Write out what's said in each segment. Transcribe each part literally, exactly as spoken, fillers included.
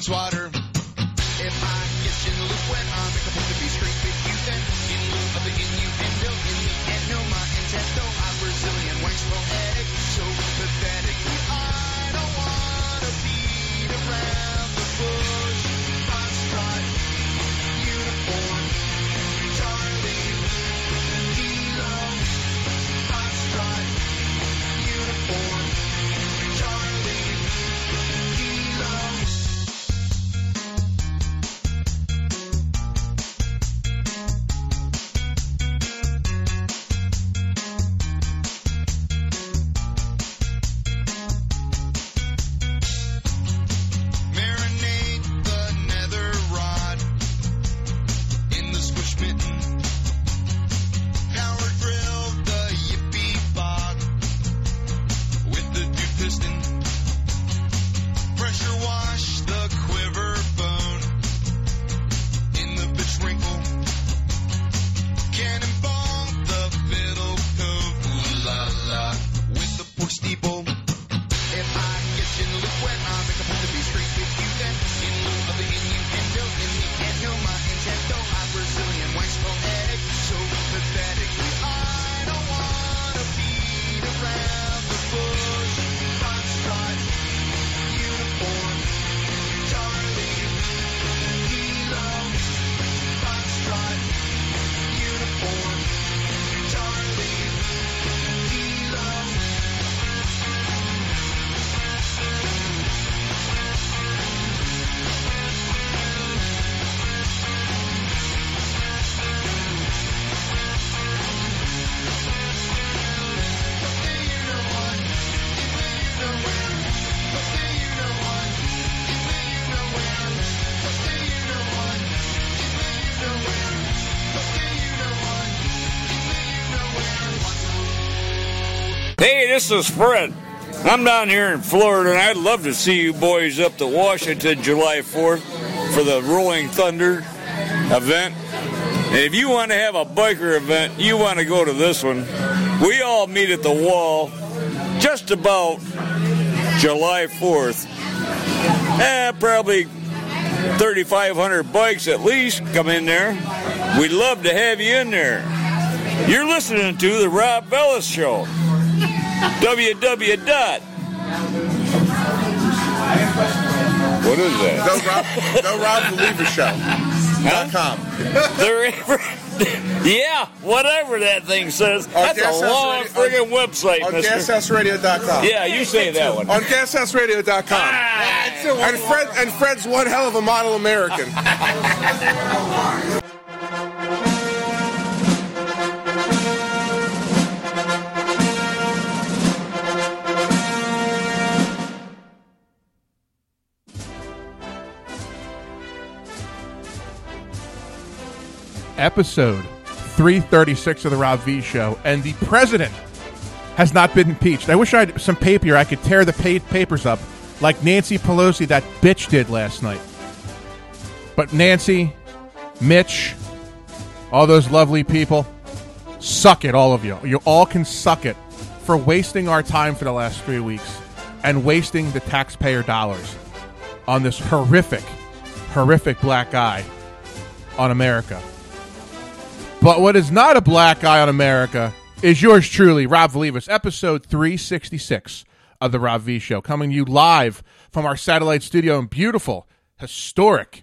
drinks water. If I get you in the loop when I'm supposed to be straight with you, then in lieu of the innuendo, in the end, no, my intento, I'm Brazilian, wax poetic, so pathetic. I don't want to beat around the bush. Foxtrot, uniform, Charlie, Kilo, Foxtrot, uniform, Charlie, Kilo. This is Fred. I'm down here in Florida, and I'd love to see you boys up to Washington July fourth for the Rolling Thunder event. And if you want to have a biker event, you want to go to this one. We all meet at the Wall just about July fourth. Eh, probably thirty-five hundred bikes at least come in there. We'd love to have you in there. You're listening to The Rob Bellis Show. W W dot. What is that? No Rob, no Rob Believer Show. Huh? Dot com. Ever, yeah, whatever that thing says. On that's Gas a long friggin' website, on mister. gas house radio dot com. Yeah, you say that one. On gas house radio dot com. Ah, and, Fred, and Fred's one hell of a model American. Episode three thirty-six of the Rob V Show, and the president has not been impeached. I wish I had some paper here. I could tear the papers up like Nancy Pelosi, that bitch, did last night. But Nancy, Mitch, all those lovely people, suck it, all of you. You all can suck it for wasting our time for the last three weeks and wasting the taxpayer dollars on this horrific, horrific black eye on America. But what is not a black eye on America is yours truly, Rob Valievas, episode three sixty-six of The Rob V Show, coming to you live from our satellite studio in beautiful, historic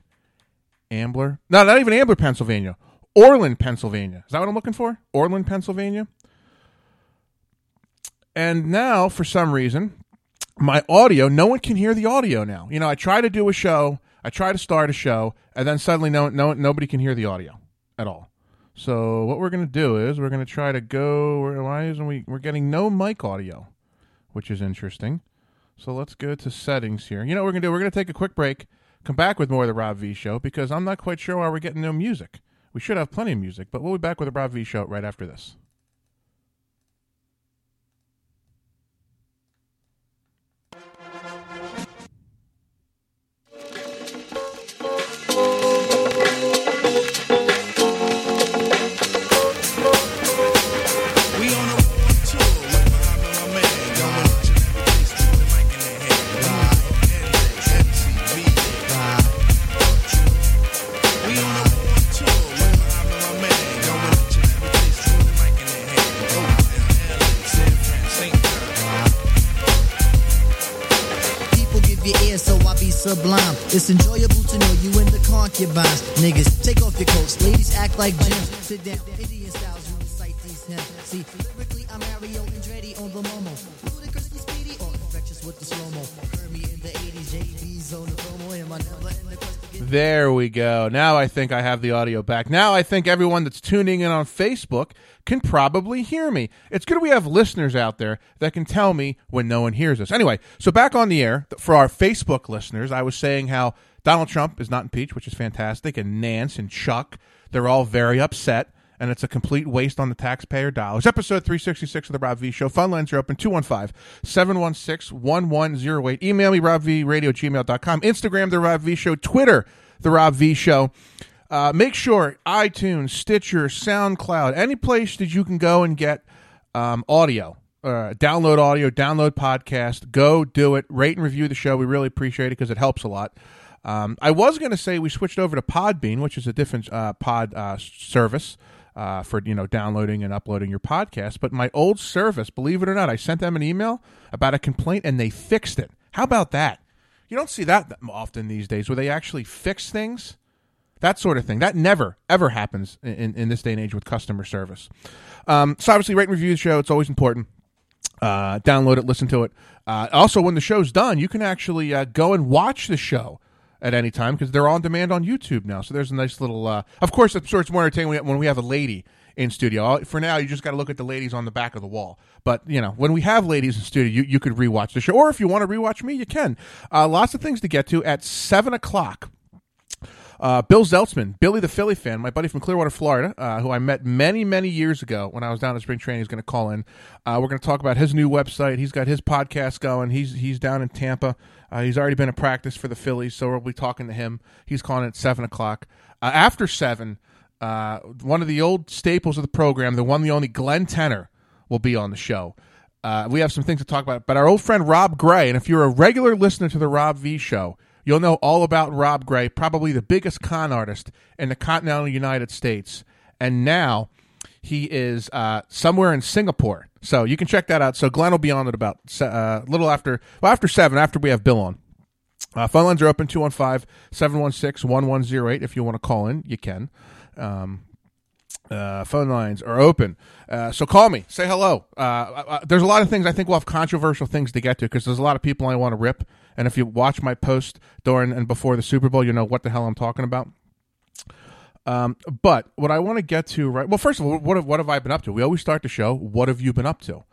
Ambler. No, not even Ambler, Pennsylvania. Orland, Pennsylvania. Is that what I'm looking for? Orland, Pennsylvania. And now, for some reason, my audio, no one can hear the audio now. You know, I try to do a show, I try to start a show, and then suddenly no, no, nobody can hear the audio at all. So what we're going to do is we're going to try to go, why isn't we, we're getting no mic audio, which is interesting. So let's go to settings here. You know what we're going to do? We're going to take a quick break, come back with more of the Rob V Show, because I'm not quite sure why we're getting no music. We should have plenty of music, but we'll be back with the Rob V Show right after this. Bye. off your ears so I be sublime. It's enjoyable to know you in the concubines. Niggas, take off your coats. Ladies, act like gems. Sit down, Indian styles, you recite these hymns. See, lyrically, I'm Mario Andretti on the Momo. Ludicrously speedy or infectious with the slow-mo. Heard me in the eighties, J B's on the promo. And my number in the quest to get... There we go. Now I think I have the audio back. Now I think everyone that's tuning in on Facebook can probably hear me. It's good we have listeners out there that can tell me when no one hears us. Anyway, so back on the air, for our Facebook listeners, I was saying how Donald Trump is not impeached, which is fantastic, and Nance and Chuck, they're all very upset, and it's a complete waste on the taxpayer dollars. Episode three sixty-six of the Rob V Show. Phone lines are open, two one five, seven one six, one one zero eight. Email me, rob v radio at gmail dot com. Instagram, The Rob V Show. Twitter, The Rob V Show. Uh, make sure iTunes, Stitcher, SoundCloud, any place that you can go and get um, audio, uh, download audio, download podcast, go do it, rate and review the show. We really appreciate it because it helps a lot. Um, I was going to say we switched over to Podbean, which is a different uh, pod uh, service uh, for, you know, downloading and uploading your podcast. But my old service, believe it or not, I sent them an email about a complaint and they fixed it. How about that? You don't see that often these days where they actually fix things. That sort of thing. That never, ever happens in, in, in this day and age with customer service. Um, so obviously, rate and review the show. It's always important. Uh, download it. Listen to it. Uh, also, when the show's done, you can actually uh, go and watch the show at any time because they're on demand on YouTube now. So there's a nice little... Uh, of course, it's, it's more entertaining when we have a lady in studio. For now, you just got to look at the ladies on the back of the wall. But, you know, when we have ladies in studio, you, you could rewatch the show. Or if you want to rewatch me, you can. Uh, lots of things to get to at seven o'clock. Uh, Bill Zeltzman, Billy the Philly fan, my buddy from Clearwater, Florida, uh, who I met many, many years ago when I was down at Spring Training, is going to call in. Uh, we're going to talk about his new website. He's got his podcast going. He's he's down in Tampa. Uh, he's already been at practice for the Phillies, so we'll be talking to him. He's calling at seven o'clock. Uh, after seven, uh, one of the old staples of the program, the one, the only, Glenn Tenner, will be on the show. Uh, we have some things to talk about. But our old friend Rob Gray, and if you're a regular listener to the Rob V Show, you'll know all about Rob Gray, probably the biggest con artist in the continental United States. And now he is uh, somewhere in Singapore. So you can check that out. So Glenn will be on at about a uh, little after, well, after seven, after we have Bill on. Uh, phone lines are open, two one five, seven one six, one one zero eight. If you want to call in, you can. Um, uh, phone lines are open. Uh, so call me. Say hello. Uh, I, I, there's a lot of things. I think we'll have controversial things to get to because there's a lot of people I want to rip. And if you watch my post during and before the Super Bowl, you know what the hell I'm talking about. Um, but what I want to get to, right? Well, first of all, what have, what have I been up to? We always start the show, what have you been up to?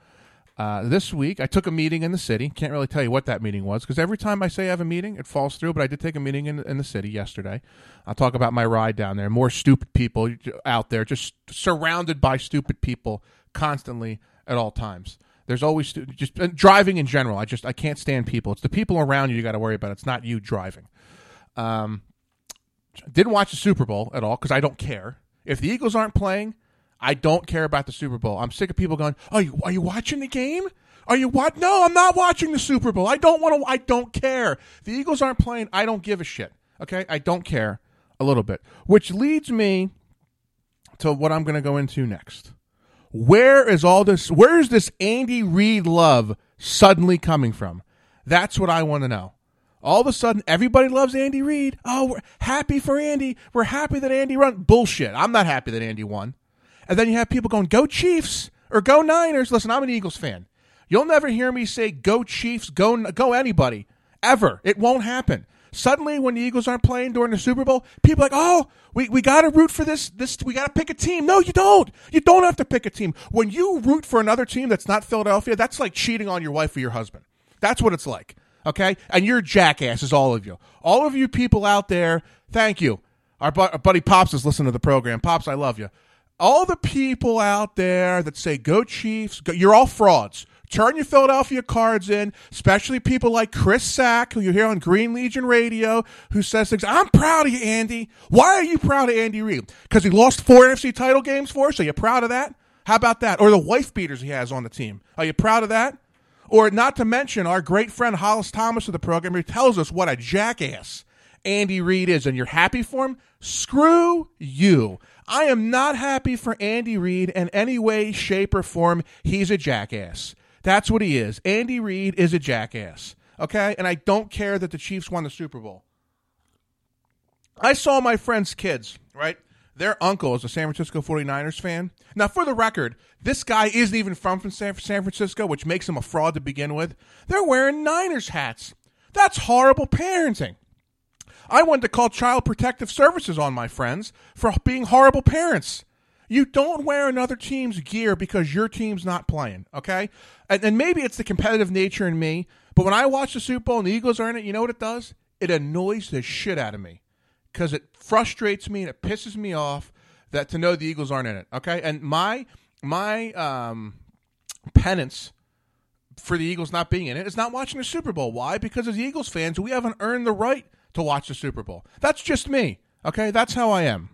Uh, this week, I took a meeting in the city. Can't really tell you what that meeting was because every time I say I have a meeting, it falls through. But I did take a meeting in, in the city yesterday. I'll talk about my ride down there. More stupid people out there, just surrounded by stupid people constantly at all times. There's always just uh, driving in general. I just I can't stand people. It's the people around you you got to worry about. It's not you driving. Um, didn't watch the Super Bowl at all because I don't care. If the Eagles aren't playing, I don't care about the Super Bowl. I'm sick of people going, "Oh, you, are you watching the game? Are you what? No, I'm not watching the Super Bowl. I don't want to. I don't care. The Eagles aren't playing. I don't give a shit. Okay, I don't care a little bit." Which leads me to what I'm going to go into next. Where is all this? Where is this Andy Reid love suddenly coming from? That's what I want to know. All of a sudden, everybody loves Andy Reid. Oh, we're happy for Andy. We're happy that Andy won. Bullshit. I'm not happy that Andy won. And then you have people going, "Go Chiefs" or "Go Niners." Listen, I'm an Eagles fan. You'll never hear me say "Go Chiefs," "Go go anybody," ever. It won't happen. Suddenly, when the Eagles aren't playing during the Super Bowl, people are like, oh, we, we got to root for this. This we got to pick a team. No, you don't. You don't have to pick a team. When you root for another team that's not Philadelphia, that's like cheating on your wife or your husband. That's what it's like, okay? And you're jackasses, all of you. All of you people out there, thank you. Our, bu- our buddy Pops is listening to the program. Pops, I love you. All the people out there that say, "Go Chiefs," go, you're all frauds. Turn your Philadelphia cards in, especially people like Chris Sack, who you hear on Green Legion Radio, who says things, "I'm proud of you, Andy." Why are you proud of Andy Reid? Because he lost four N F C title games for us? Are you proud of that? How about that? Or the wife beaters he has on the team. Are you proud of that? Or not to mention our great friend Hollis Thomas of the program, who tells us what a jackass Andy Reid is, and you're happy for him? Screw you. I am not happy for Andy Reid in any way, shape, or form. He's a jackass. That's what he is. Andy Reid is a jackass. okay? And I don't care that the Chiefs won the Super Bowl. I saw my friend's kids, right? Their uncle is a San Francisco 49ers fan. Now, for the record, this guy isn't even from San Francisco, which makes him a fraud to begin with. They're wearing Niners hats. That's horrible parenting. I wanted to call Child Protective Services on my friends for being horrible parents. You don't wear another team's gear because your team's not playing, okay? And, and maybe it's the competitive nature in me, but when I watch the Super Bowl and the Eagles are in it, you know what it does? It annoys the shit out of me because it frustrates me and it pisses me off that to know the Eagles aren't in it, okay? And my my um, penance for the Eagles not being in it is not watching the Super Bowl. Why? Because as Eagles fans, we haven't earned the right to watch the Super Bowl. That's just me, okay? That's how I am.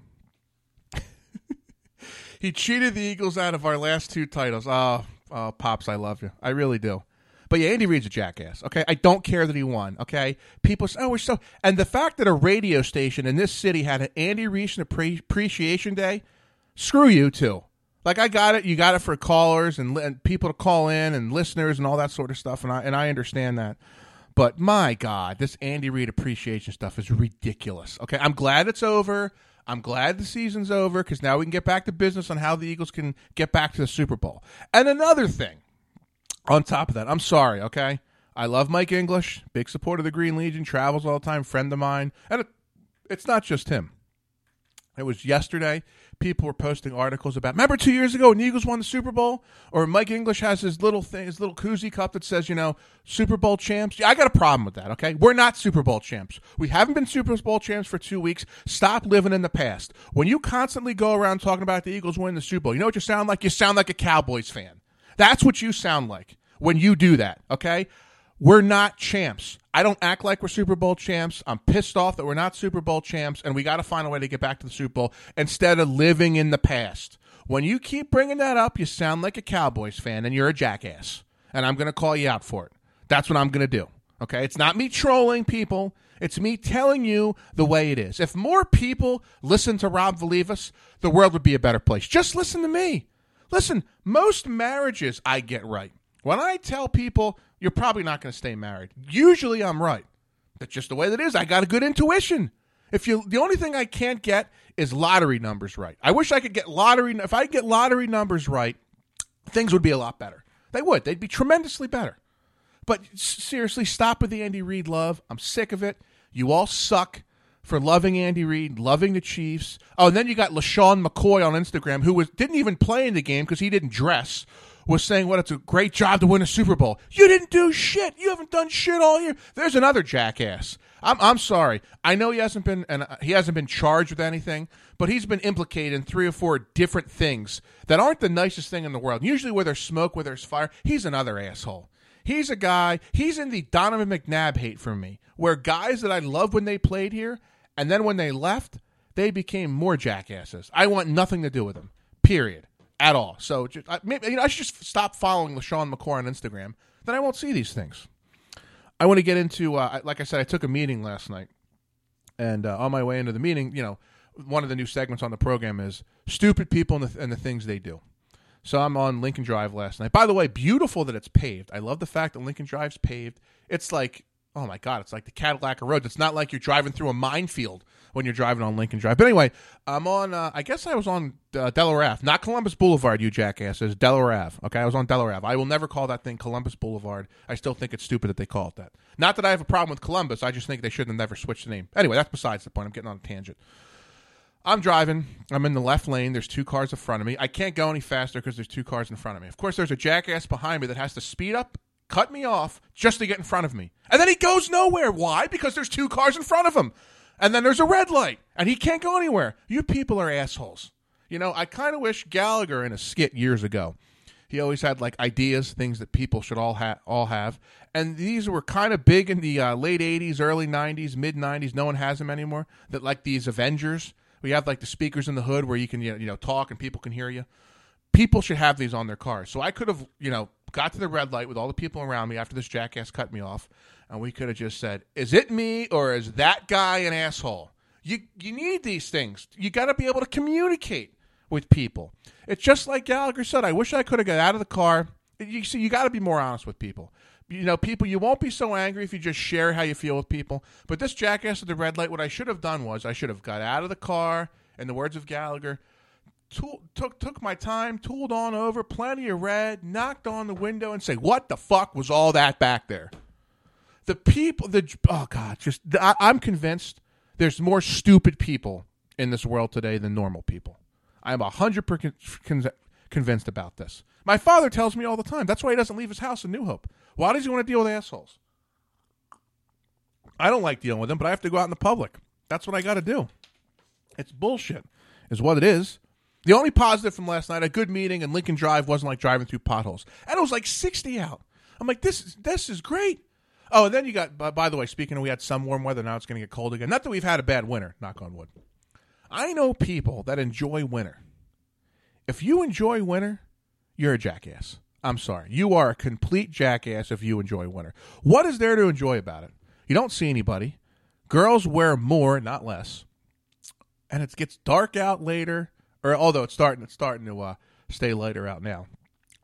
He cheated the Eagles out of our last two titles. Oh, oh, Pops, I love you. I really do. But yeah, Andy Reid's a jackass, okay? I don't care that he won, okay? People say, oh, we're so... And the fact that a radio station in this city had an Andy Reid Appreciation Day, screw you, too. Like, I got it. You got it for callers and, and people to call in and listeners and all that sort of stuff, and I and I understand that. But my God, this Andy Reid appreciation stuff is ridiculous, okay? I'm glad it's over. I'm glad the season's over because now we can get back to business on how the Eagles can get back to the Super Bowl. And another thing on top of that, I'm sorry, okay? I love Mike English, big supporter of the Green Legion, travels all the time, friend of mine. And it, it's not just him. It was yesterday. People were posting articles about, remember two years ago when the Eagles won the Super Bowl? Or Mike English has his little thing, his little koozie cup that says, you know, Super Bowl champs. Yeah, I got a problem with that, okay? We're not Super Bowl champs. We haven't been Super Bowl champs for two weeks. Stop living in the past. When you constantly go around talking about the Eagles winning the Super Bowl, you know what you sound like? You sound like a Cowboys fan. That's what you sound like when you do that, okay? We're not champs. I don't act like we're Super Bowl champs. I'm pissed off that we're not Super Bowl champs, and we got to find a way to get back to the Super Bowl instead of living in the past. When you keep bringing that up, you sound like a Cowboys fan, and you're a jackass, and I'm going to call you out for it. That's what I'm going to do, okay? It's not me trolling people. It's me telling you the way it is. If more people listened to Rob Vallivas, the world would be a better place. Just listen to me. Listen, most marriages I get right. When I tell people, you're probably not going to stay married. Usually I'm right. That's just the way that is. I got a good intuition. If you, the only thing I can't get is lottery numbers right. I wish I could get lottery. If I get lottery numbers right, things would be a lot better. They would. They'd be tremendously better. But seriously, stop with the Andy Reid love. I'm sick of it. You all suck for loving Andy Reid, loving the Chiefs. Oh, and then you got LaShawn McCoy on Instagram, who was didn't even play in the game because he didn't dress, was saying, well, it's a great job to win a Super Bowl. You didn't do shit. You haven't done shit all year. There's another jackass. I'm I'm sorry. I know he hasn't been and he hasn't been charged with anything, but he's been implicated in three or four different things that aren't the nicest thing in the world. Usually where there's smoke, where there's fire, he's another asshole. He's a guy, he's in the Donovan McNabb hate for me, where guys that I loved when they played here, and then when they left, they became more jackasses. I want nothing to do with them, period. At all. So just, I, maybe, you know, I should just stop following LaShawn McCoy on Instagram. Then I won't see these things. I want to get into, uh, like I said, I took a meeting last night. And uh, on my way into the meeting, you know, one of the new segments on the program is stupid people and the, and the things they do. So I'm on Lincoln Drive last night. By the way, beautiful that it's paved. I love the fact that Lincoln Drive's paved. It's like, oh my God, it's like the Cadillac of roads. It's not like you're driving through a minefield when you're driving on Lincoln Drive. But anyway, I'm on, uh, I guess I was on uh, Delaware Ave. Not Columbus Boulevard, you jackasses. Delaware Ave. Okay, I was on Delaware Ave. I will never call that thing Columbus Boulevard. I still think it's stupid that they call it that. Not that I have a problem with Columbus. I just think they should have never switched the name. Anyway, that's besides the point. I'm getting on a tangent. I'm driving. I'm in the left lane. There's two cars in front of me. I can't go any faster because there's two cars in front of me. Of course, there's a jackass behind me that has to speed up, cut me off just to get in front of me. And then he goes nowhere. Why? Because there's two cars in front of him. And then there's a red light, and he can't go anywhere. You people are assholes. You know, I kind of wish Gallagher in a skit years ago. He always had, like, ideas, things that people should all, ha- all have. And these were kind of big in the uh, late eighties, early nineties, mid-nineties. No one has them anymore. That, like, these Avengers. We have, like, the speakers in the hood where you can, you know, talk and people can hear you. People should have these on their cars. So I could have, you know, got to the red light with all the people around me after this jackass cut me off. And we could have just said, is it me or is that guy an asshole? You you need these things. You got to be able to communicate with people. It's just like Gallagher said, I wish I could have got out of the car. You see, you got to be more honest with people. you know, people, you won't be so angry if you just share how you feel with people. But this jackass at the red light, what I should have done was I should have got out of the car, in the words of Gallagher, tool, took took my time, tooled on over, plenty of red, knocked on the window and say, what the fuck was all that back there? The people, the oh, God, just I, I'm convinced there's more stupid people in this world today than normal people. I'm one hundred percent convinced about this. My father tells me all the time. That's why he doesn't leave his house in New Hope. Why does he want to deal with assholes? I don't like dealing with them, but I have to go out in the public. That's what I got to do. It's bullshit is what it is. The only positive from last night, a good meeting, and Lincoln Drive wasn't like driving through potholes. And it was like sixty out. I'm like, this is, this is great. Oh, and then you got, by, by the way, speaking of, we had some warm weather. Now it's going to get cold again. Not that we've had a bad winter, knock on wood. I know people that enjoy winter. If you enjoy winter, you're a jackass. I'm sorry. You are a complete jackass if you enjoy winter. What is there to enjoy about it? You don't see anybody. Girls wear more, not less. And it gets dark out later, or although it's starting, it's starting to uh, stay lighter out now.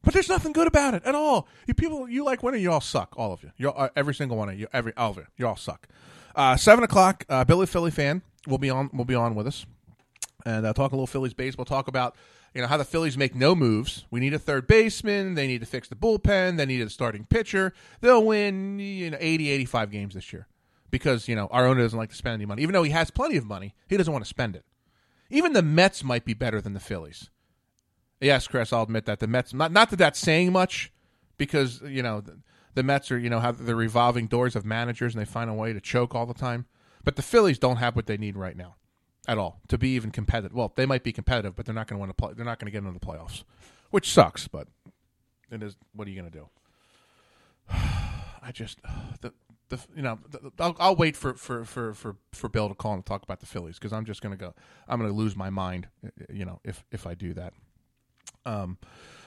But there's nothing good about it at all. You people, you like winter, you all suck, all of you. You're, uh, every single one of you, every all of you, you all suck. Uh, Seven o'clock, uh, Billy Philly fan will be on. Will be on with us, and uh, talk a little Phillies baseball. Talk about you know how the Phillies make no moves. We need a third baseman. They need to fix the bullpen. They need a starting pitcher. They'll win you know eighty, eighty-five games this year because you know our owner doesn't like to spend any money, even though he has plenty of money. He doesn't want to spend it. Even the Mets might be better than the Phillies. Yes, Chris, I'll admit that the Mets. Not not that that's saying much, because you know the, the Mets are you know have the revolving doors of managers and they find a way to choke all the time. But the Phillies don't have what they need right now, at all, to be even competitive. Well, they might be competitive, but they're not going to want to play. They're not going to get into the playoffs, which sucks. But it is. What are you going to do? I just the the you know the, I'll, I'll wait for, for, for, for, for Bill to call and talk about the Phillies because I'm just going to go. I'm going to lose my mind. You know if if I do that. Um,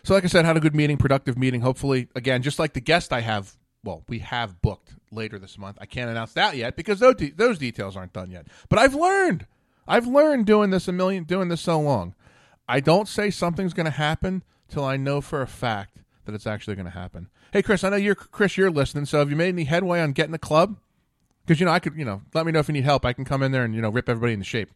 so like I said, had a good meeting, productive meeting. Hopefully, again, just like the guest I have, well, we have booked later this month. I can't announce that yet because those de- those details aren't done yet. But I've learned, I've learned doing this a million, doing this so long. I don't say something's going to happen till I know for a fact that it's actually going to happen. Hey, Chris, I know you're Chris. You're listening. So have you made any headway on getting a club? Because you know I could, you know, let me know if you need help. I can come in there and you know rip everybody into shape.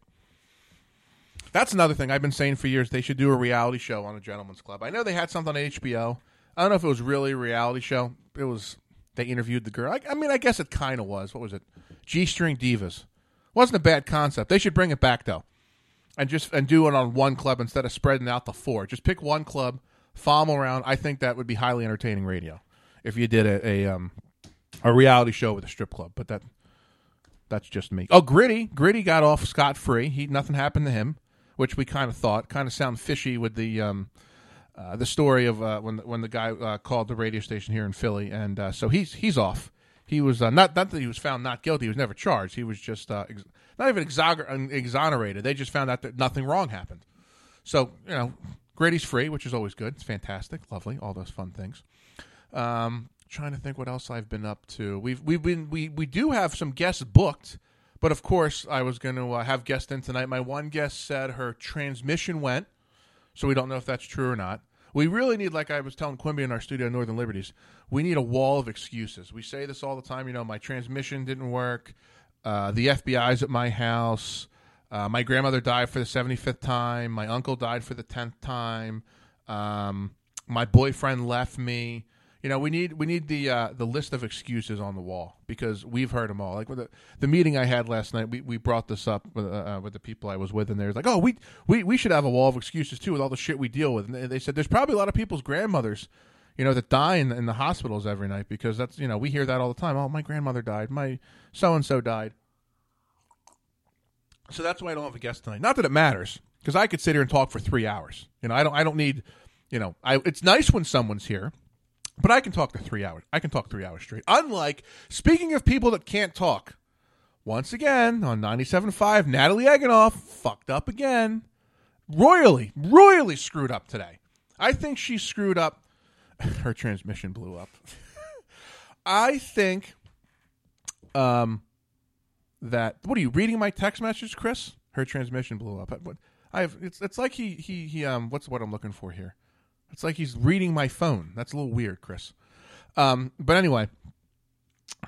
That's another thing I've been saying for years. They should do a reality show on a gentleman's club. I know they had something on H B O. I don't know if it was really a reality show. It was they interviewed the girl. I, I mean, I guess it kind of was. What was it? G-string divas. Wasn't a bad concept. They should bring it back though, and just and do it on one club instead of spreading out the four. Just pick one club, foam around. I think that would be highly entertaining radio if you did a, a um a reality show with a strip club. But that that's just me. Oh, Gritty, Gritty got off scot free. He nothing happened to him. Which we kind of thought kind of sound fishy with the um, uh, the story of uh, when when the guy uh, called the radio station here in Philly, and uh, so he's he's off. He was uh, not not that he was found not guilty. He was never charged. He was just uh, ex- not even exoner- exonerated. They just found out that nothing wrong happened. So you know, Grady's free, which is always good. It's fantastic, lovely, all those fun things. Um, trying to think what else I've been up to. We've we've been we we do have some guests booked. But, of course, I was going to uh, have guests in tonight. My one guest said her transmission went, so we don't know if that's true or not. We really need, like I was telling Quimby in our studio in Northern Liberties, we need a wall of excuses. We say this all the time. You know, my transmission didn't work. Uh, the F B I's at my house. Uh, my grandmother died for the seventy-fifth time. My uncle died for the tenth time. Um, my boyfriend left me. You know, we need we need the uh, the list of excuses on the wall because we've heard them all. Like with the, the meeting I had last night, we, we brought this up with, uh, with the people I was with, and they were like, oh, we, we we should have a wall of excuses, too, with all the shit we deal with. And they said there's probably a lot of people's grandmothers, you know, that die in, in the hospitals every night because that's, you know, we hear that all the time. Oh, my grandmother died. My so-and-so died. So that's why I don't have a guest tonight. Not that it matters because I could sit here and talk for three hours. You know, I don't I don't need, you know, I it's nice when someone's here. But I can talk to three hours. I can talk three hours straight. Unlike, speaking of people that can't talk, once again, on ninety-seven point five, Natalie Egonoff fucked up again. Royally, royally screwed up today. I think she screwed up. Her transmission blew up. I think um, that, what are you, reading my text message, Chris? Her transmission blew up. I have, it's, it's like he, he, he um, what's what I'm looking for here? It's like he's reading my phone. That's a little weird, Chris. Um, but anyway,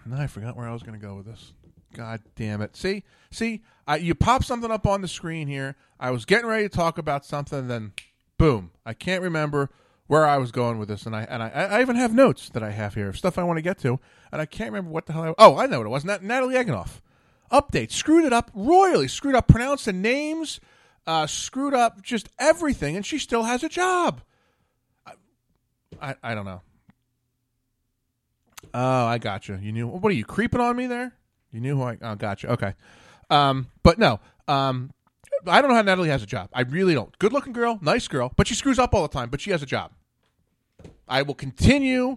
now I forgot where I was going to go with this. God damn it. See, see, I, you pop something up on the screen here. I was getting ready to talk about something, then boom. I can't remember where I was going with this. And I and I, I even have notes that I have here, stuff I want to get to. And I can't remember what the hell I Oh, I know what it was. Nat- Natalie Egonoff. Update. Screwed it up royally. Screwed up pronouncing names. Uh, screwed up just everything. And she still has a job. I, I, I don't know. Oh, I got you. You knew. What are you, creeping on me there? You knew who I... Oh, gotcha. Okay. Um, but no. Um, I don't know how Natalie has a job. I really don't. Good-looking girl. Nice girl. But she screws up all the time. But she has a job. I will continue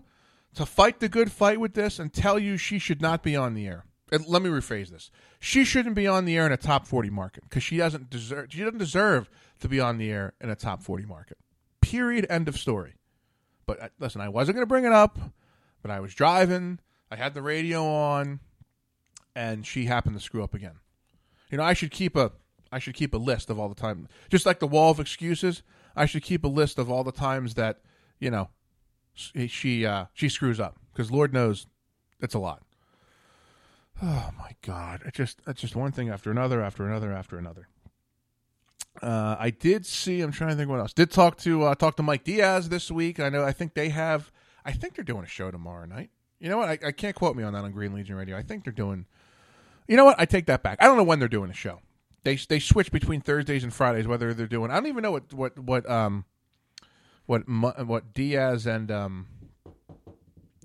to fight the good fight with this and tell you she should not be on the air. And let me rephrase this. She shouldn't be on the air in a top forty market because she doesn't deserve... She doesn't deserve to be on the air in a top forty market. Period. End of story. But uh, listen, I wasn't going to bring it up, but I was driving. I had the radio on. And she happened to screw up again. You know, I should keep a, I should keep a list of all the time, just like the wall of excuses. I should keep a list of all the times that, you know, she uh, she screws up because Lord knows it's a lot. Oh my God! It just it's just one thing after another, after another, after another. Uh, I did see. I'm trying to think what else. Did talk to uh, talk to Mike Diaz this week. I know. I think they have. I think they're doing a show tomorrow night. You know what? I, I can't quote me on that on Green Legion Radio. I think they're doing. You know what? I take that back. I don't know when they're doing a show. They they switch between Thursdays and Fridays. Whether they're doing, I don't even know what what what um what what Diaz and um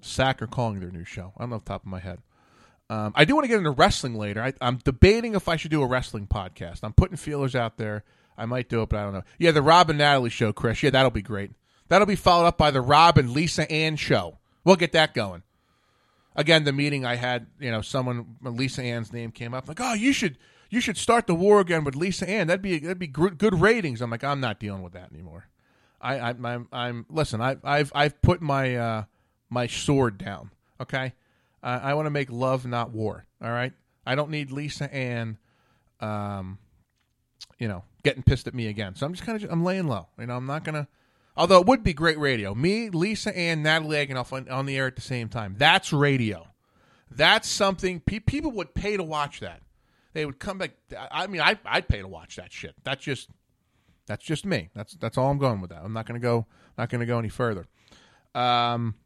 Sack are calling their new show. I don't know off the top of my head. Um, I do want to get into wrestling later. I, I'm debating if I should do a wrestling podcast. I'm putting feelers out there. I might do it, but I don't know. Yeah, the Rob and Natalie show, Chris. Yeah, that'll be great. That'll be followed up by the Rob and Lisa Ann show. We'll get that going. Again, the meeting I had, you know, someone, Lisa Ann's name came up. Like, oh, you should you should start the war again with Lisa Ann. That'd be that'd be gr- good ratings. I'm like, I'm not dealing with that anymore. I, I I'm I'm listen. I, I've I've put my uh, my sword down. Okay, uh, I want to make love, not war. All right, I don't need Lisa Ann, um, you know, getting pissed at me again. So I'm just kind of I'm laying low. You know, I'm not gonna. Although it would be great radio. Me, Lisa, and Natalie Egonoff on, on the air at the same time. That's radio. That's something pe- people would pay to watch that. They would come back. I mean, I, I'd pay to watch that shit. That's just that's just me. That's that's all I'm going with that. I'm not going to go not going to go any further. Um,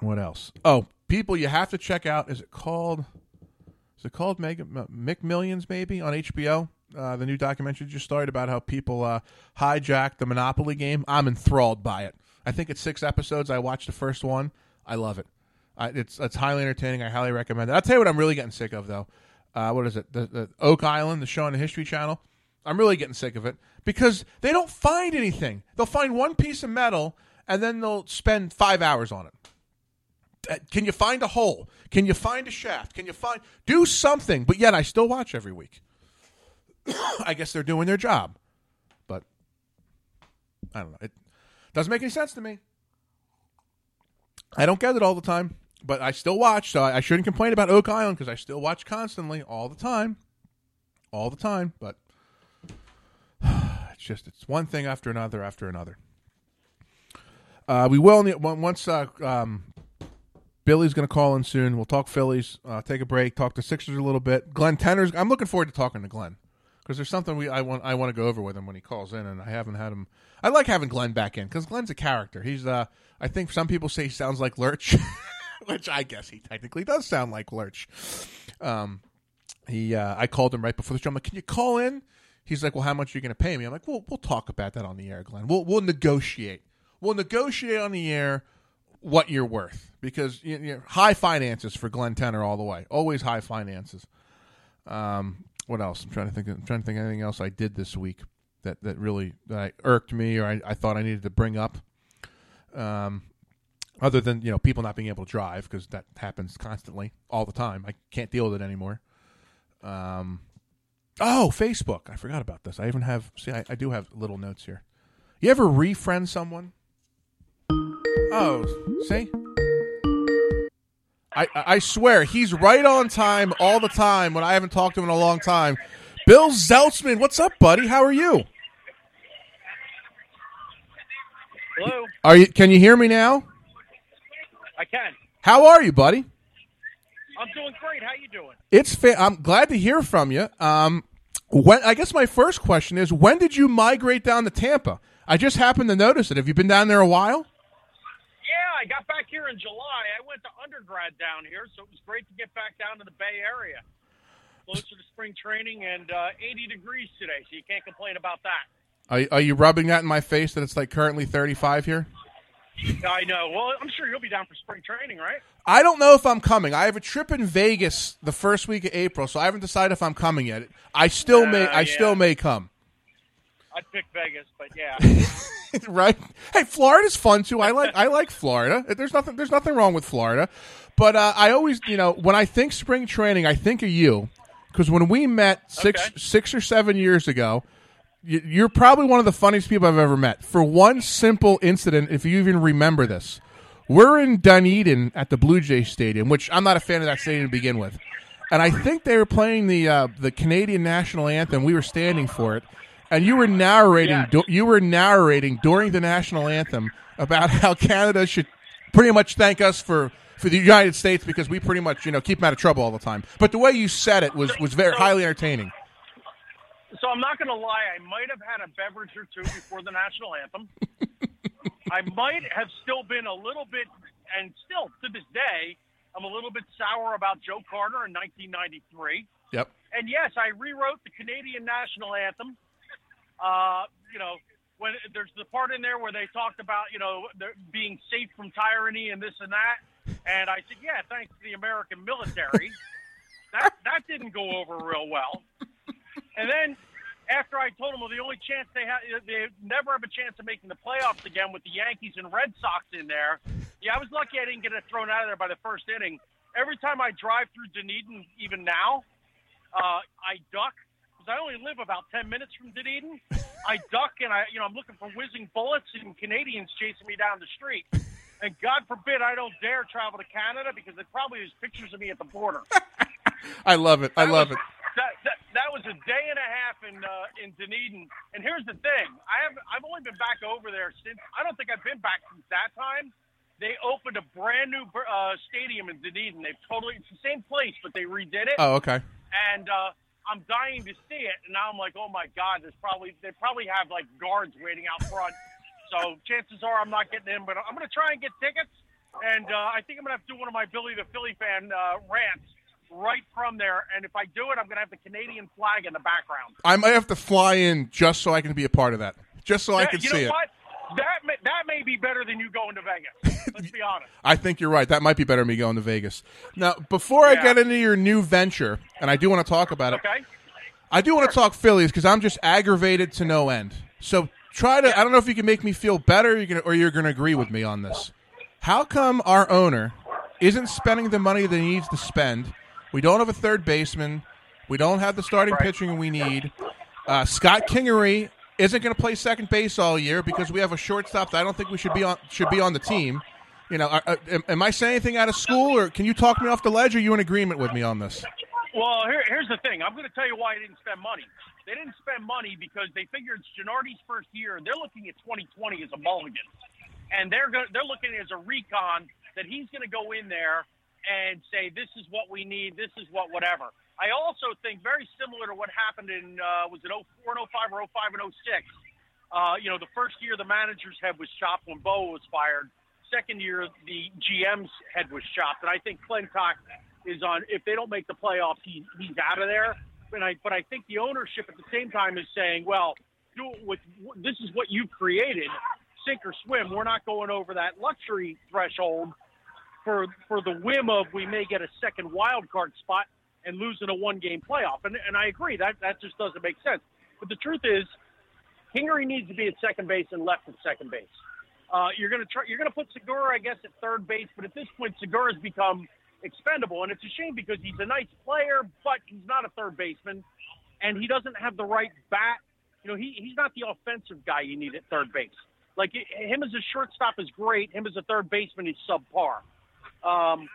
what else? Oh, people, you have to check out. Is it called? Is it called Mega McMillions? Maybe on H B O. Uh, the new documentary just started about how people uh, hijacked the Monopoly game. I'm enthralled by it. I think it's six episodes. I watched the first one. I love it. I, it's it's highly entertaining. I highly recommend it. I'll tell you what I'm really getting sick of, though. Uh, what is it? The, the Oak Island, the show on the History Channel. I'm really getting sick of it because they don't find anything. They'll find one piece of metal, and then they'll spend five hours on it. Can you find a hole? Can you find a shaft? Can you find... Do something, but yet I still watch every week. I guess they're doing their job, but I don't know. It doesn't make any sense to me. I don't get it all the time, but I still watch, so I shouldn't complain about Oak Island because I still watch constantly all the time, all the time, but it's just it's one thing after another after another. Uh, we will once uh, um, Billy's going to call in soon. We'll talk Phillies, uh, take a break, talk to Sixers a little bit. Glenn Tenner's. I'm looking forward to talking to Glenn. Because there's something we I want I want to go over with him when he calls in, and I haven't had him. I like having Glenn back in because Glenn's a character. He's uh I think some people say he sounds like Lurch, which I guess he technically does sound like Lurch. Um, he uh, I called him right before the show. I'm like, can you call in? He's like, well, how much are you going to pay me? I'm like, well, we'll talk about that on the air, Glenn. We'll we'll negotiate. We'll negotiate on the air what you're worth because you know, high finances for Glenn Tenner all the way. Always high finances. Um. What else? I'm trying to think. I'm trying to think of anything else I did this week that, that really that I irked me or I, I thought I needed to bring up. Um, other than you know people not being able to drive because that happens constantly all the time. I can't deal with it anymore. Um, oh, Facebook! I forgot about this. I even have. See, I, I do have little notes here. You ever refriend someone? Oh, see. I, I swear, he's right on time all the time when I haven't talked to him in a long time. Bill Zeltzman, what's up, buddy? How are you? Hello. Are you? Can you hear me now? I I can. How are you, buddy? I'm doing great. How you doing? It's fa- I'm glad to hear from you. Um, when I guess my first question is, when did you migrate down to Tampa? I just happened to notice it. Have you been down there a while? Yeah, I got back here in July. I went to undergrad down here, so it was great to get back down to the Bay Area. Closer to spring training and uh, eighty degrees today, so you can't complain about that. Are, are you rubbing that in my face that it's like currently thirty-five here? I know. Well, I'm sure you'll be down for spring training, right? I don't know if I'm coming. I have a trip in Vegas the first week of April, so I haven't decided if I'm coming yet. I still uh, may. I yeah. still may come. I'd pick Vegas, but yeah, right. Hey, Florida's fun too. I like. I like Florida. There's nothing. There's nothing wrong with Florida, but uh, I always, you know, when I think spring training, I think of you, because when we met six, okay. six or seven years ago. You're probably one of the funniest people I've ever met. For one simple incident, if you even remember this, we're in Dunedin at the Blue Jays Stadium, which I'm not a fan of that stadium to begin with. And I think they were playing the uh, the Canadian national anthem. We were standing for it, and you were narrating. Yeah. Du- you were narrating during the national anthem about how Canada should pretty much thank us for, for the United States because we pretty much you know keep them out of trouble all the time. But the way you said it was was very highly entertaining. So I'm not going to lie, I might have had a beverage or two before the national anthem. I might have still been a little bit, and still to this day, I'm a little bit sour about Joe Carter in nineteen ninety-three. Yep. And yes, I rewrote the Canadian national anthem. Uh, you know, when there's the part in there where they talked about, you know, being safe from tyranny and this and that. And I said, yeah, thanks to the American military. that that didn't go over real well. And then, after I told them, well, the only chance they have, they never have a chance of making the playoffs again with the Yankees and Red Sox in there. Yeah, I was lucky I didn't get it thrown out of there by the first inning. Every time I drive through Dunedin, even now, uh, I duck because I only live about ten minutes from Dunedin. I duck and I, you know, I'm looking for whizzing bullets and Canadians chasing me down the street. And God forbid I don't dare travel to Canada because there probably is pictures of me at the border. I love it. I love it. That, that that was a day and a half in uh, in Dunedin, and here's the thing: I have I've only been back over there since I don't think I've been back since that time. They opened a brand new uh, stadium in Dunedin. They've totally it's the same place, but they redid it. Oh, okay. And uh, I'm dying to see it, and now I'm like, oh my God, there's probably they probably have like guards waiting out front. So chances are I'm not getting in, but I'm going to try and get tickets, and uh, I think I'm going to have to do one of my Billy the Philly fan uh, rants. Right from there, and if I do it, I'm going to have the Canadian flag in the background. I might have to fly in just so I can be a part of that, just so that, I can you see know what? It. That may, that may be better than you going to Vegas. Let's be honest. I think you're right. That might be better than me going to Vegas. Now, before yeah. I get into your new venture, and I do want to talk about it. Okay. I do sure. want to talk Phillies because I'm just aggravated to no end. So try to. Yeah. I don't know if you can make me feel better, or you're going, or you're going to agree with me on this. How come our owner isn't spending the money that he needs to spend? We don't have a third baseman. We don't have the starting right. pitching we need. Uh, Scott Kingery isn't going to play second base all year because we have a shortstop that I don't think we should be on should be on the team. You know, are, are, am I saying anything out of school, or can you talk me off the ledge? Or are you in agreement with me on this? Well, here, here's the thing. I'm going to tell you why they didn't spend money. They didn't spend money because they figured it's Gennardi's first year. They're looking at twenty twenty as a mulligan, and they're go- they're looking at it as a recon that he's going to go in there and say, this is what we need, this is what whatever. I also think very similar to what happened in, uh, was it oh four and oh five or oh five and oh six? Uh, you know, the first year the manager's head was chopped when Bo was fired. Second year, the G M's head was chopped. And I think Clintock is on, if they don't make the playoffs, he, he's out of there. And I, but I think the ownership at the same time is saying, well, do it with, this is what you created, sink or swim. We're not going over that luxury threshold for for the whim of we may get a second wild card spot and lose in a one-game playoff. And and I agree, that, that just doesn't make sense. But the truth is, Kingery needs to be at second base and left at second base. Uh, you're going to try, you're going to put Segura, I guess, at third base, but at this point, Segura's become expendable. And it's a shame because he's a nice player, but he's not a third baseman, and he doesn't have the right bat. You know, he he's not the offensive guy you need at third base. Like, him as a shortstop is great. Him as a third baseman is subpar. Um,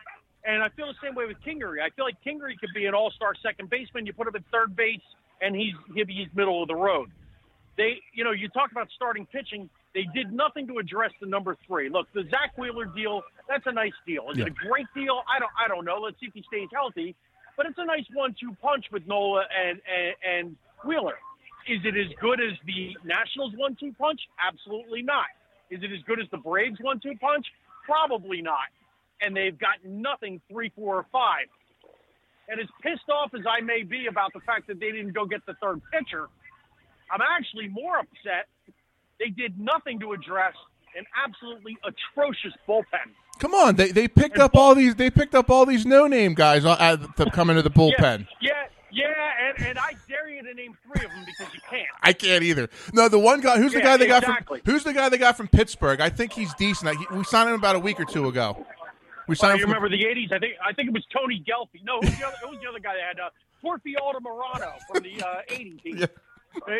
and I feel the same way with Kingery. I feel like Kingery could be an all-star second baseman. You put him at third base, and he's he'll be he's middle of the road. They, you know, you talk about starting pitching. They did nothing to address the number three. Look, the Zach Wheeler deal, that's a nice deal. Is yeah. it a great deal? I don't I don't know. Let's see if he stays healthy. But it's a nice one two punch with Nola and, and, and Wheeler. Is it as good as the Nationals one two punch? Absolutely not. Is it as good as the Braves one two punch? Probably not. And they've got nothing three, four, or five. And as pissed off as I may be about the fact that they didn't go get the third pitcher, I'm actually more upset they did nothing to address an absolutely atrocious bullpen. Come on, they they picked and up bull- all these they picked up all these no-name guys to come into the bullpen. yeah, yeah, yeah and, and I dare you to name three of them because you can't. I can't either. No, the one guy who's yeah, the guy they exactly. got from who's the guy they got from Pittsburgh. I think he's decent. We signed him about a week or two ago. We signed. Well, you remember the eighties? I think I think it was Tony Gelfi. No, who's the other, who's the other guy that had uh, Porfialdo Morano from the uh, eighties team? Yeah. They,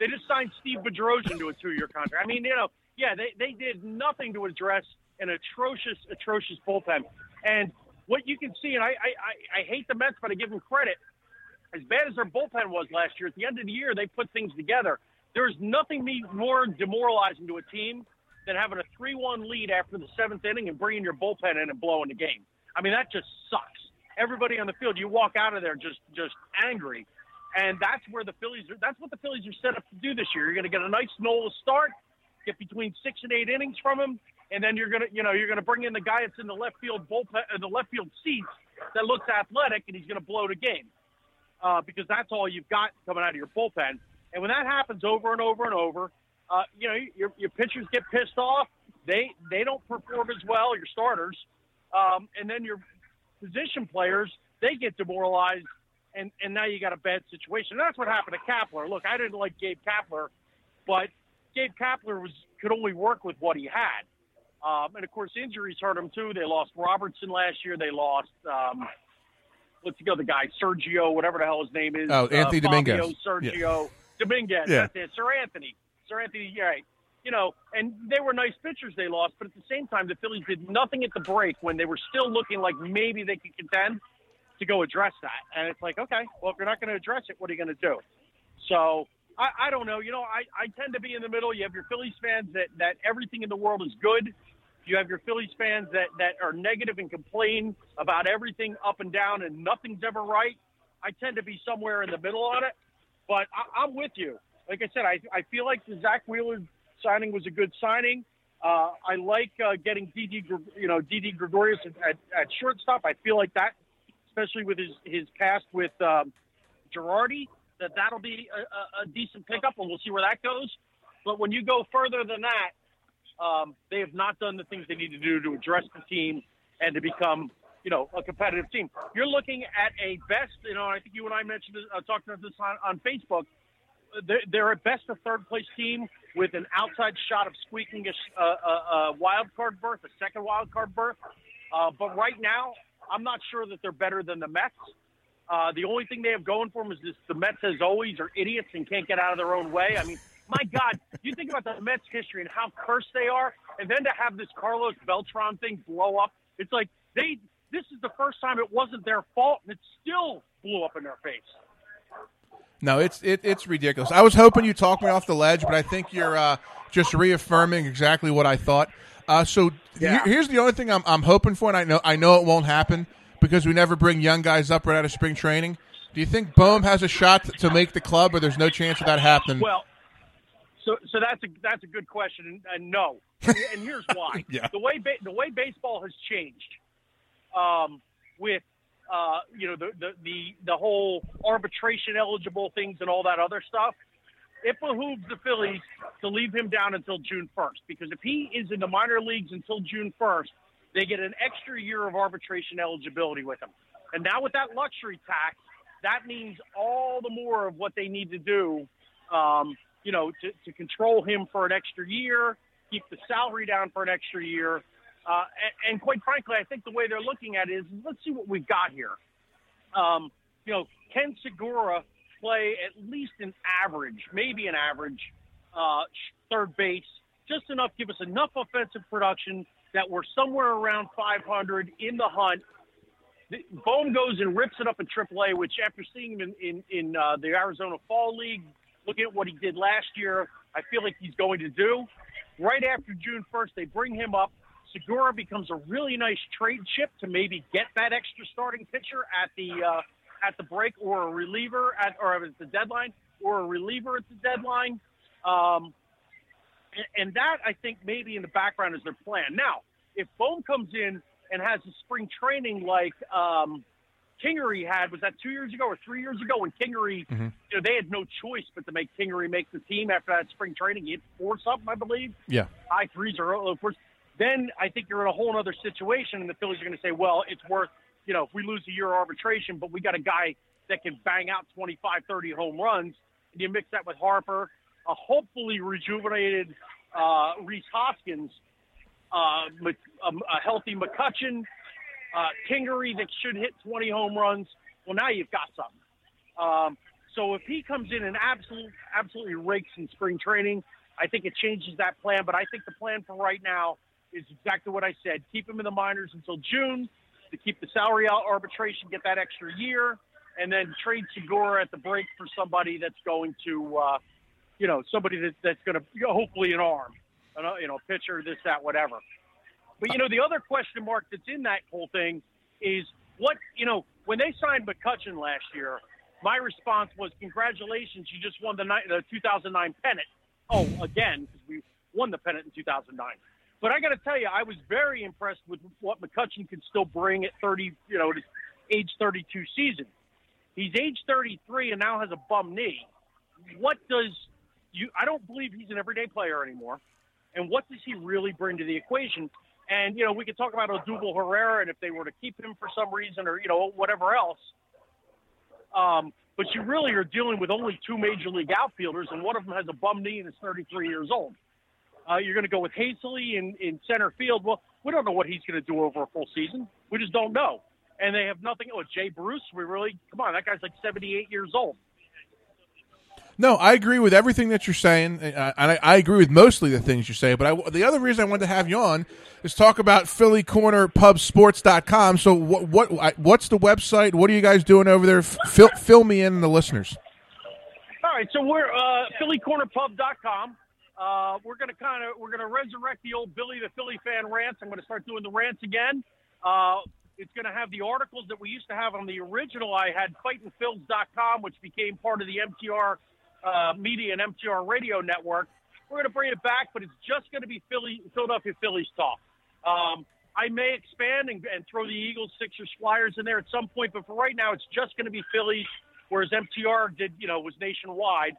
they just signed Steve Bedrosian to a two-year contract. I mean, you know, yeah, they, they did nothing to address an atrocious, atrocious bullpen. And what you can see, and I, I, I hate the Mets, but I give them credit, as bad as their bullpen was last year, at the end of the year, they put things together. There's nothing more demoralizing to a team than having a three one lead after the seventh inning and bringing your bullpen in and blowing the game. I mean, that just sucks. Everybody on the field, you walk out of there just, just angry. And that's where the Phillies are. That's what the Phillies are set up to do this year. You're going to get a nice Nola start, get between six and eight innings from him, and then you're going to, you know, you're going to bring in the guy that's in the left field bullpen, uh, the left field seats that looks athletic, and he's going to blow the game uh, because that's all you've got coming out of your bullpen. And when that happens over and over and over, uh, you know, your your pitchers get pissed off. They they don't perform as well, your starters, um, and then your position players, they get demoralized. And and now you got a bad situation. And that's what happened to Kapler. Look, I didn't like Gabe Kapler, but Gabe Kapler was could only work with what he had. Um, and, of course, injuries hurt him, too. They lost Robertson last year. They lost, um, what's the other guy, Sergio, whatever the hell his name is. Oh, Anthony uh, Dominguez. Fabio, Sergio, yeah. Dominguez. Yeah. That's it. Sir Anthony. Sir Anthony, yeah. You know, and they were nice pitchers they lost, but at the same time, the Phillies did nothing at the break when they were still looking like maybe they could contend. To go address that, and it's like, okay, well, if you're not going to address it, what are you going to do? So I, I don't know. You know, I, I tend to be in the middle. You have your Phillies fans that, that everything in the world is good. You have your Phillies fans that, that are negative and complain about everything up and down and nothing's ever right. I tend to be somewhere in the middle on it, but I, I'm with you. Like I said, I, I feel like the Zach Wheeler signing was a good signing. Uh, I like uh, getting D D, you know, D D Gregorius at, at, at shortstop. I feel like that. Especially with his, his past with um, Girardi, that that'll be a, a decent pickup, and we'll see where that goes. But when you go further than that, um, they have not done the things they need to do to address the team and to become, you know, a competitive team. You're looking at a best, you know, I think you and I mentioned uh, talking about this on, on Facebook. They're, they're a best of third place team with an outside shot of squeaking a, a, a wild card berth, a second wild card berth. Uh, but right now, I'm not sure that they're better than the Mets. Uh, the only thing they have going for them is this, the Mets, as always, are idiots and can't get out of their own way. I mean, my God, you think about the Mets' history and how cursed they are, and then to have this Carlos Beltran thing blow up, it's like they. This is the first time it wasn't their fault, and it still blew up in their face. No, it's it, it's ridiculous. I was hoping you talked me off the ledge, but I think you're uh, just reaffirming exactly what I thought. Uh, so yeah. Here's the only thing I'm, I'm hoping for, and I know I know it won't happen because we never bring young guys up right out of spring training. Do you think Boehm has a shot to, to make the club, or there's no chance of that happening? Well, so so that's a that's a good question, and, and no, and here's why. yeah. The way ba- the way baseball has changed, um, with uh, you know the, the the the whole arbitration eligible things and all that other stuff. It behooves the Phillies to leave him down until June first, because if he is in the minor leagues until June first, they get an extra year of arbitration eligibility with him. And now with that luxury tax, that means all the more of what they need to do, um, you know, to, to control him for an extra year, keep the salary down for an extra year. Uh, and, and quite frankly, I think the way they're looking at it is, let's see what we've got here. Um, you know, Ken Segura play at least an average, maybe an average uh, third base, just enough, give us enough offensive production that we're somewhere around five hundred in the hunt. The, Boehm goes and rips it up in triple A, which after seeing him in, in, in uh, the Arizona Fall League, looking at what he did last year, I feel like he's going to do. right after June first, they bring him up. Segura becomes a really nice trade chip to maybe get that extra starting pitcher at the uh, at the break, or a reliever at or at the deadline, or a reliever at the deadline. Um, and, and that, I think, maybe in the background is their plan. Now, if Bohm comes in and has a spring training like um, Kingery had, was that two years ago or three years ago when Kingery, mm-hmm. you know, they had no choice but to make Kingery make the team after that spring training. He hit four something, I believe. Yeah. High threes or low fours. Then I think you're in a whole other situation, and the Phillies are going to say, well, it's worth, you know, if we lose a year of arbitration, but we got a guy that can bang out twenty-five, thirty home runs. And you mix that with Harper, a hopefully rejuvenated uh, Rhys Hoskins, uh, a, a healthy McCutchen, uh, Kingery that should hit twenty home runs. Well, now you've got something. Um, so if he comes in and absolute, absolutely rakes in spring training, I think it changes that plan. But I think the plan for right now is exactly what I said. Keep him in the minors until June to keep the salary arbitration, get that extra year, and then trade Segura at the break for somebody that's going to, uh, you know, somebody that, that's going to, you know, hopefully an arm, you know, pitcher, this, that, whatever. But, you know, the other question mark that's in that whole thing is what, you know, when they signed McCutchen last year, my response was, congratulations, you just won the, ni- the two thousand nine pennant. Oh, again, because we won the pennant in two thousand nine. But I got to tell you, I was very impressed with what McCutchen could still bring at thirty, you know, his age thirty-two season. He's age thirty-three and now has a bum knee. What does you? I don't believe he's an everyday player anymore. And what does he really bring to the equation? And you know, we could talk about Odubel Herrera and if they were to keep him for some reason or you know whatever else. Um, but you really are dealing with only two major league outfielders, and one of them has a bum knee and is thirty-three years old. Uh, you're going to go with Haseley in, in center field. Well, we don't know what he's going to do over a full season. We just don't know. And they have nothing. Oh, Jay Bruce, we really – come on, that guy's like seventy-eight years old. No, I agree with everything that you're saying, and I, I agree with mostly the things you say. But I, the other reason I wanted to have you on is talk about Philly Corner Pub Sports dot com. So what, what what's the website? What are you guys doing over there? Fill, fill me in, the listeners. All right, so we're uh, Philly Corner Pub dot com. Uh, we're gonna kind of we're gonna resurrect the old Billy the Philly fan rants. I'm gonna start doing the rants again. Uh, it's gonna have the articles that we used to have on the original. I had fightin phils dot com, which became part of the M T R uh, media and M T R radio network. We're gonna bring it back, but it's just gonna be Philly, Philadelphia Phillies talk. Um, I may expand and, and throw the Eagles, Sixers, Flyers in there at some point, but for right now, it's just gonna be Phillies. Whereas M T R did, you know, was nationwide.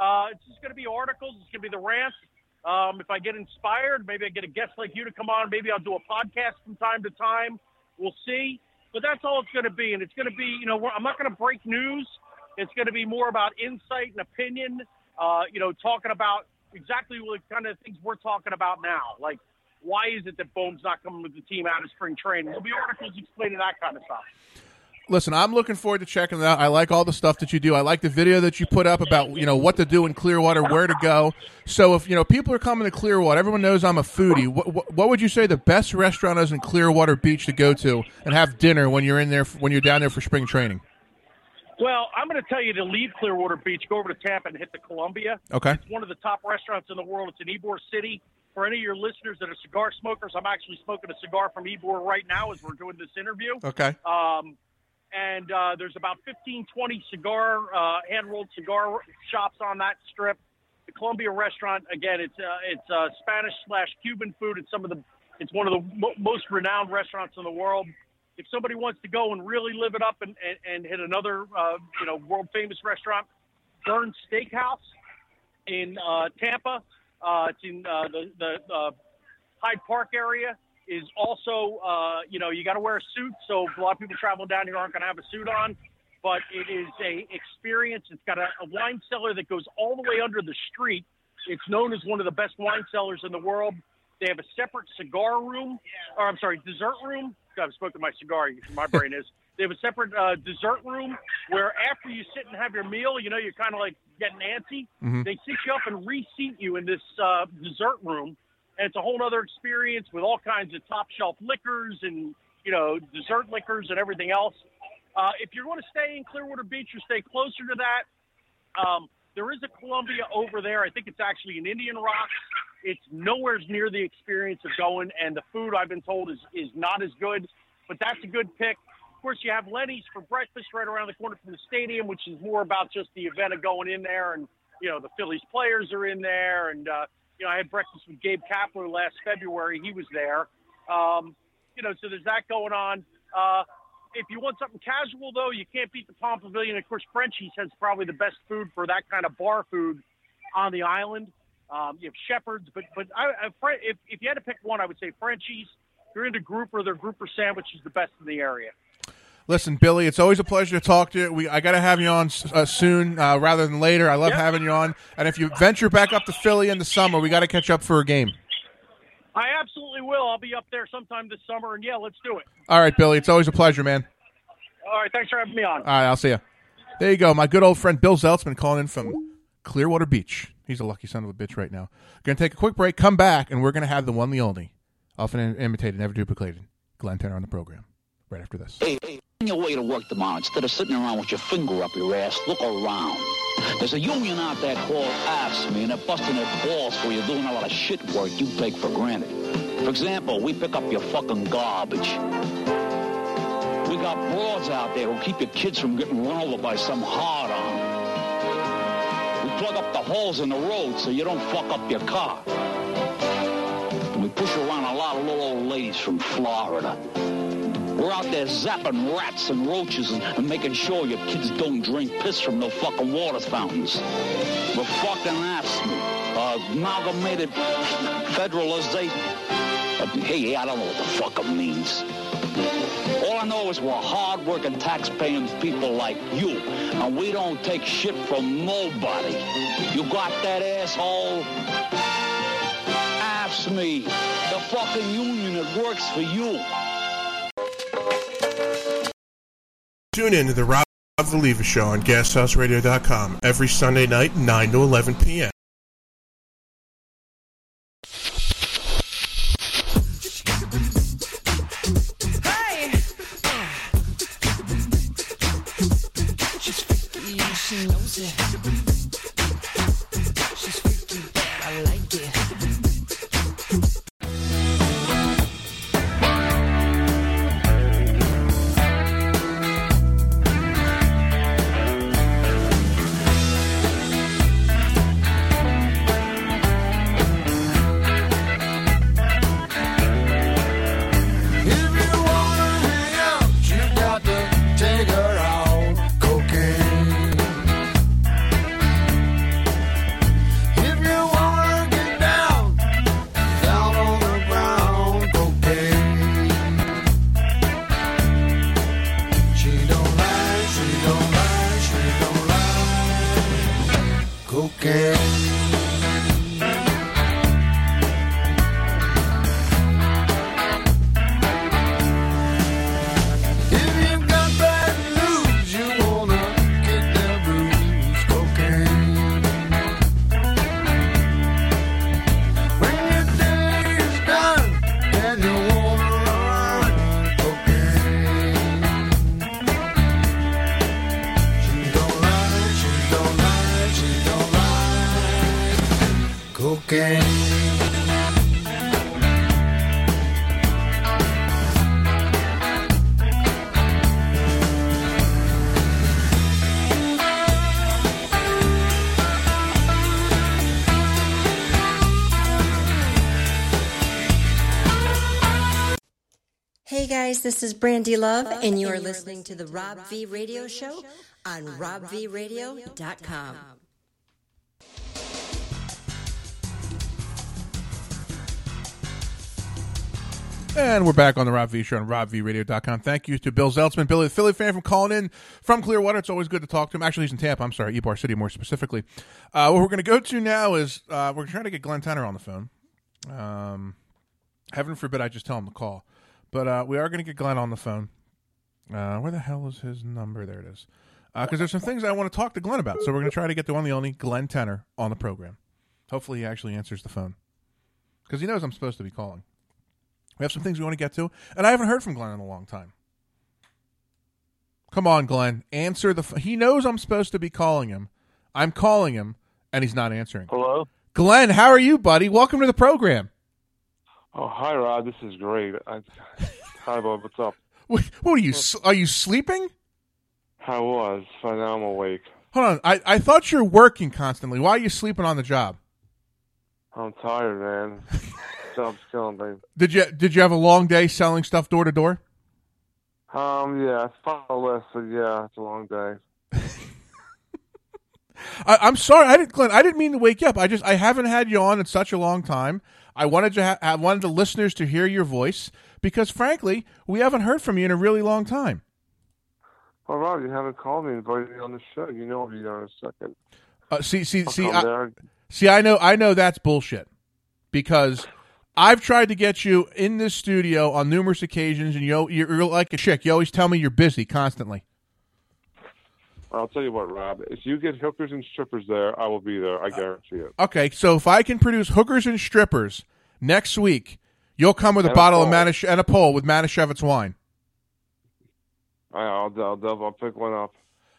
Uh, it's just going to be articles. It's going to be the rants. Um, if I get inspired, maybe I get a guest like you to come on. Maybe I'll do a podcast from time to time. We'll see. But that's all it's going to be. And it's going to be, you know, I'm not going to break news. It's going to be more about insight and opinion, uh, you know, talking about exactly what kind of things we're talking about now. Like, why is it that Bohm's not coming with the team out of spring training? There'll be articles explaining that kind of stuff. Listen, I'm looking forward to checking it out. I like all the stuff that you do. I like the video that you put up about, you know, what to do in Clearwater, where to go. So if, you know, people are coming to Clearwater, everyone knows I'm a foodie. What, what would you say the best restaurant is in Clearwater Beach to go to and have dinner when you're in there, when you're down there for spring training? Well, I'm going to tell you to leave Clearwater Beach, go over to Tampa and hit the Columbia. Okay. It's one of the top restaurants in the world. It's in Ybor City. For any of your listeners that are cigar smokers, I'm actually smoking a cigar from Ybor right now as we're doing this interview. Okay. Um, And uh, there's about fifteen, twenty cigar, uh, hand-rolled cigar shops on that strip. The Columbia restaurant, again, it's uh, it's uh, Spanish slash Cuban food. It's some of the it's one of the mo- most renowned restaurants in the world. If somebody wants to go and really live it up and, and, and hit another uh, you know world famous restaurant, Burns Steakhouse in uh, Tampa. Uh, it's in uh, the the uh, Hyde Park area. Is also, uh, you know, you got to wear a suit. So a lot of people traveling down here aren't going to have a suit on, but it is a experience. It's got a, a wine cellar that goes all the way under the street. It's known as one of the best wine cellars in the world. They have a separate cigar room, or I'm sorry, dessert room. God, I've spoken my cigar. My brain is. They have a separate uh, dessert room where after you sit and have your meal, you know, you're kind of like getting antsy. Mm-hmm. They sit you up and reseat you in this uh, dessert room. And it's a whole other experience with all kinds of top shelf liquors and, you know, dessert liquors and everything else. Uh, if you want to stay in Clearwater Beach or stay closer to that, um, there is a Columbia over there. I think it's actually in Indian Rocks. It's nowhere near the experience of going, and the food, I've been told, is, is not as good. But that's a good pick. Of course, you have Lenny's for breakfast right around the corner from the stadium, which is more about just the event of going in there. And, you know, the Phillies players are in there. And, uh, you know, I had breakfast with Gabe Kapler last February. He was there. Um, you know, so there's that going on. Uh, if you want something casual, though, you can't beat the Palm Pavilion. Of course, Frenchie's has probably the best food for that kind of bar food on the island. Um, you have Shepherd's, but but I, I, if if you had to pick one, I would say Frenchie's. If you're into grouper, their grouper sandwich is the best in the area. Listen, Billy, it's always a pleasure to talk to you. We I got to have you on uh, soon uh, rather than later. I love yep. having you on. And if you venture back up to Philly in the summer, we got to catch up for a game. I absolutely will. I'll be up there sometime this summer, and yeah, let's do it. All right, Billy, it's always a pleasure, man. All right, thanks for having me on. All right, I'll see you. There you go. My good old friend Bill Zeltzman calling in from Clearwater Beach. He's a lucky son of a bitch right now. Going to take a quick break, come back, and we're going to have the one, the only, often imitated, never duplicated, Glenn Tenner on the program right after this. Hey, hey. Your way to work tomorrow, instead of sitting around with your finger up your ass, look around. There's a union out there called AFSCME, and they're busting their balls for you doing a lot of shit work you take for granted. For example, we pick up your fucking garbage. We got broads out there who keep your kids from getting run over by some hard-on. We plug up the holes in the road so you don't fuck up your car. And we push around a lot of little old ladies from Florida. We're out there zapping rats and roaches and, and making sure your kids don't drink piss from no fucking water fountains. We're fucking AFSCME. Uh, amalgamated federalization. Uh, hey, I don't know what the fuck it means. All I know is we're hard-working, tax-paying people like you, and we don't take shit from nobody. You got that, asshole? AFSCME. The fucking union that works for you. Tune in to the Rob Valieva Show on gas house radio dot com every Sunday night, nine to eleven p.m. Hey! She's freaky, she knows it. She's freaky, I like it. This is Brandy Love, and you're listening to the Rob V Radio Show on rob v radio dot com. And we're back on the Rob V Show on rob v radio dot com. Thank you to Bill Zeltzman, Billy the Philly fan, from calling in from Clearwater. It's always good to talk to him. Actually, he's in Tampa. I'm sorry, Ybor City, more specifically. Uh, what we're going to go to now is uh, we're trying to get Glenn Tenner on the phone. Um, heaven forbid I just tell him to call. But uh, we are going to get Glenn on the phone. Uh, where the hell is his number? There it is. Because uh, there's some things I want to talk to Glenn about. So we're going to try to get the one, the only Glenn Tenner on the program. Hopefully he actually answers the phone. Because he knows I'm supposed to be calling. We have some things we want to get to. And I haven't heard from Glenn in a long time. Come on, Glenn. Answer the phone. He knows I'm supposed to be calling him. I'm calling him, and he's not answering. Hello? Glenn, how are you, buddy? Welcome to the program. Oh, hi, Rod. This is great. I, hi, Bob. What's up? What, what are you? Are you sleeping? I was, but now I'm awake. Hold on. I, I thought you were working constantly. Why are you sleeping on the job? I'm tired, man. Job's killing me. Did you Did you have a long day selling stuff door to door? Um. Yeah, I found a list. So yeah, it's a long day. I, I'm sorry, I didn't, Glenn. I didn't mean to wake you up. I just I haven't had you on in such a long time. I wanted to ha- I wanted the listeners to hear your voice because, frankly, we haven't heard from you in a really long time. Well, Rob, you haven't called me on the show. You know I'll be there in a second. Uh, see, see, I'll see, I, see. I know, I know that's bullshit because I've tried to get you in this studio on numerous occasions, and you you're like a chick. You always tell me you're busy constantly. I'll tell you what, Rob. If you get hookers and strippers there, I will be there. I guarantee it. Okay, so if I can produce hookers and strippers next week, you'll come with a and bottle a of Manish and a pole with Manischewitz wine. I'll, I'll, I'll pick one up.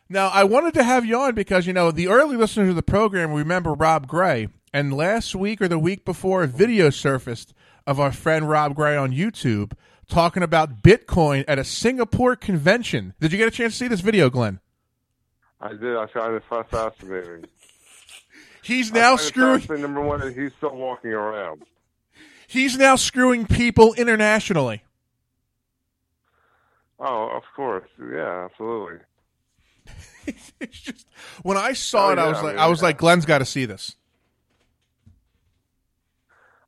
Now, I wanted to have you on because, you know, the early listeners of the program remember Rob Gray. And last week or the week before, a video surfaced of our friend Rob Gray on YouTube talking about Bitcoin at a Singapore convention. Did you get a chance to see this video, Glenn? I did. I found it fascinating. He's now screwing. Number one, and he's still walking around. He's now screwing people internationally. Oh, of course. Yeah, absolutely. It's just when I saw oh, it, yeah, I was I like, mean, I was yeah. like, Glenn's got to see this.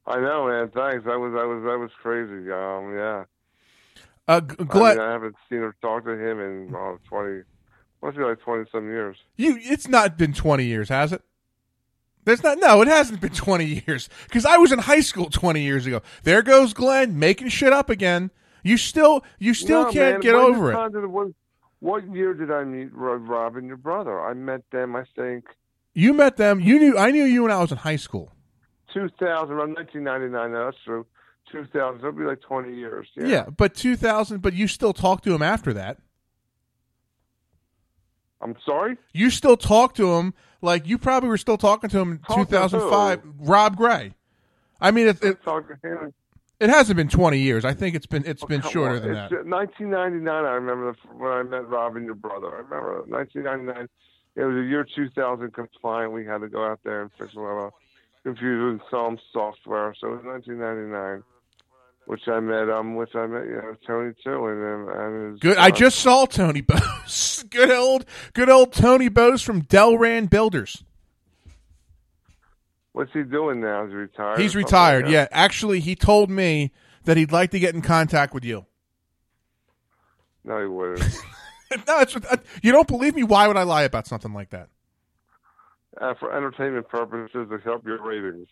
I know, man. Thanks. I was, I was, I was crazy. Um, yeah. Uh, Glenn, I, mean, I haven't seen her talk to him in uh, twenty. Must be like twenty some years. You, it's not been twenty years, has it? There's not. No, it hasn't been twenty years because I was in high school twenty years ago. There goes Glenn making shit up again. You still, you still no, can't man, get over it. Did, what, what year did I meet Rob and your brother? I met them. I think you met them. You knew. I knew you when I was in high school. Two thousand, around nineteen ninety nine. That's true. Two thousand. That'll be like twenty years. Yeah, yeah but two thousand. But you still talk to him after that. I'm sorry? You still talk to him. Like, you probably were still talking to him in talk two thousand five. Rob Gray. I mean, it, it, it hasn't been twenty years. I think it's been it's oh, been shorter on. than it's, that. nineteen ninety-nine, I remember when I met Rob and your brother. I remember nineteen ninety-nine. It was a year two thousand compliant. We had to go out there and fix a lot of computers and some software. So it was nineteen ninety-nine, which I met, um, which I met, you know, Tony too, and, and his, good. Uh, I just saw Tony Bose. good old, good old Tony Bose from Delran Builders. What's he doing now? Is he retired? He's retired. Like yeah, actually, he told me that he'd like to get in contact with you. No, he wouldn't. No, it's, you don't believe me. Why would I lie about something like that? Uh, for entertainment purposes, to help your ratings.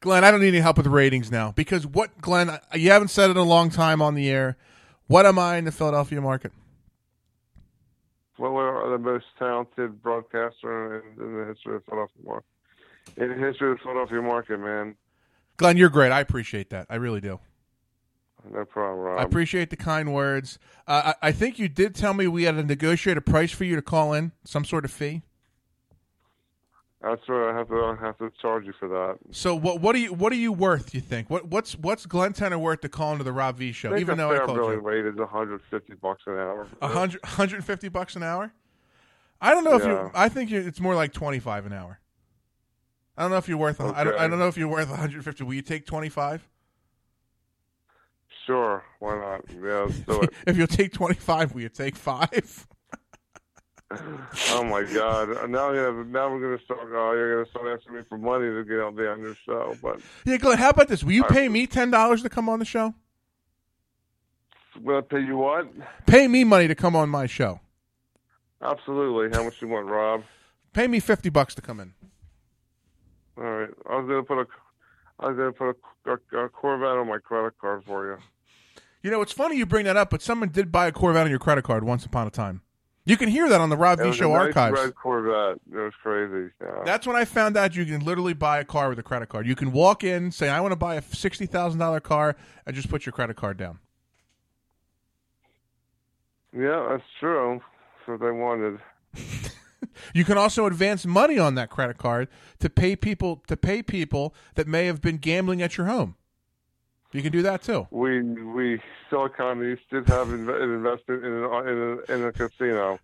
Glenn, I don't need any help with ratings now because what, Glenn, you haven't said it in a long time on the air. What am I in the Philadelphia market? Well, we're the most talented broadcaster in, in the history of Philadelphia market. In the history of the Philadelphia market, man. Glenn, you're great. I appreciate that. I really do. No problem, Rob. I appreciate the kind words. Uh, I, I think you did tell me we had to negotiate a price for you to call in, some sort of fee. That's right. I have to I have to charge you for that. So what what are you what are you worth? You think what what's what's Glenn Tenner worth to call into the Rob V Show? I think even though I really rate is one hundred fifty bucks an hour. one hundred fifty bucks an hour. I don't know yeah. if you. I think you, it's more like twenty five an hour. I don't know if you're worth. Okay. I don't. I don't know if you're worth one hundred fifty. Will you take twenty five? Sure. Why not? Yeah. Let's do it. If you'll take twenty five, will you take five? Oh my God! Now, yeah, now we're gonna start. Oh, you're gonna start asking me for money to get out there on your show. But yeah, Glenn, how about this? Will you I, pay me ten dollars to come on the show? Will I pay you what? Pay me money to come on my show. Absolutely. How much you want, Rob? Pay me fifty bucks to come in. All right. I was gonna put a, I was gonna put a, a, a Corvette on my credit card for you. You know, it's funny you bring that up, but someone did buy a Corvette on your credit card once upon a time. You can hear that on the Rob V Show archives. It was a nice red Corvette. It was crazy. Yeah. That's when I found out you can literally buy a car with a credit card. You can walk in, say, I want to buy a sixty thousand dollars car, and just put your credit card down. Yeah, that's true. That's what they wanted. You can also advance money on that credit card to pay people to pay people that may have been gambling at your home. You can do that too. We we Silicon East did have an investment in a, in, a, in a casino.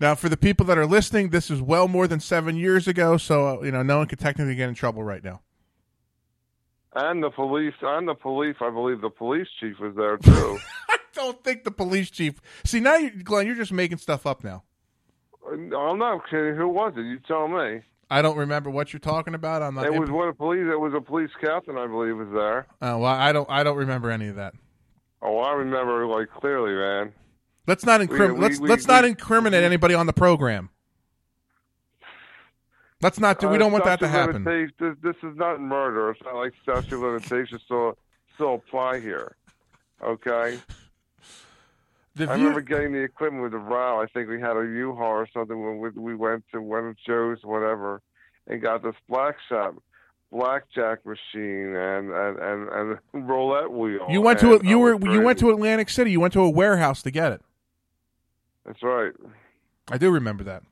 Now, for the people that are listening, this is well more than seven years ago, so uh, you know no one could technically get in trouble right now. And the police, and the police, I believe the police chief was there, too. I don't think the police chief. See, now, you, Glenn, you're just making stuff up now. No, I'm not kidding. Who was it? You tell me. I don't remember what you're talking about. I'm not. It was imp- one of police. It was a police captain, I believe, was there. Oh, well, I don't. I don't remember any of that. Oh, I remember like clearly, man. Let's not incriminate. Let's we, let's we, not incriminate we, anybody on the program. Let's not do. We don't uh, want that to happen. This, this is not murder. It's not like statute of limitations still still apply here. Okay. The I view- remember getting the equipment with the row. I think we had a U-Haul or something when we, we went to one of Joe's, whatever, and got this black shop, blackjack machine and and, and, and roulette wheel. You went to a, you were you went to Atlantic City. You went to a warehouse to get it. That's right. I do remember that.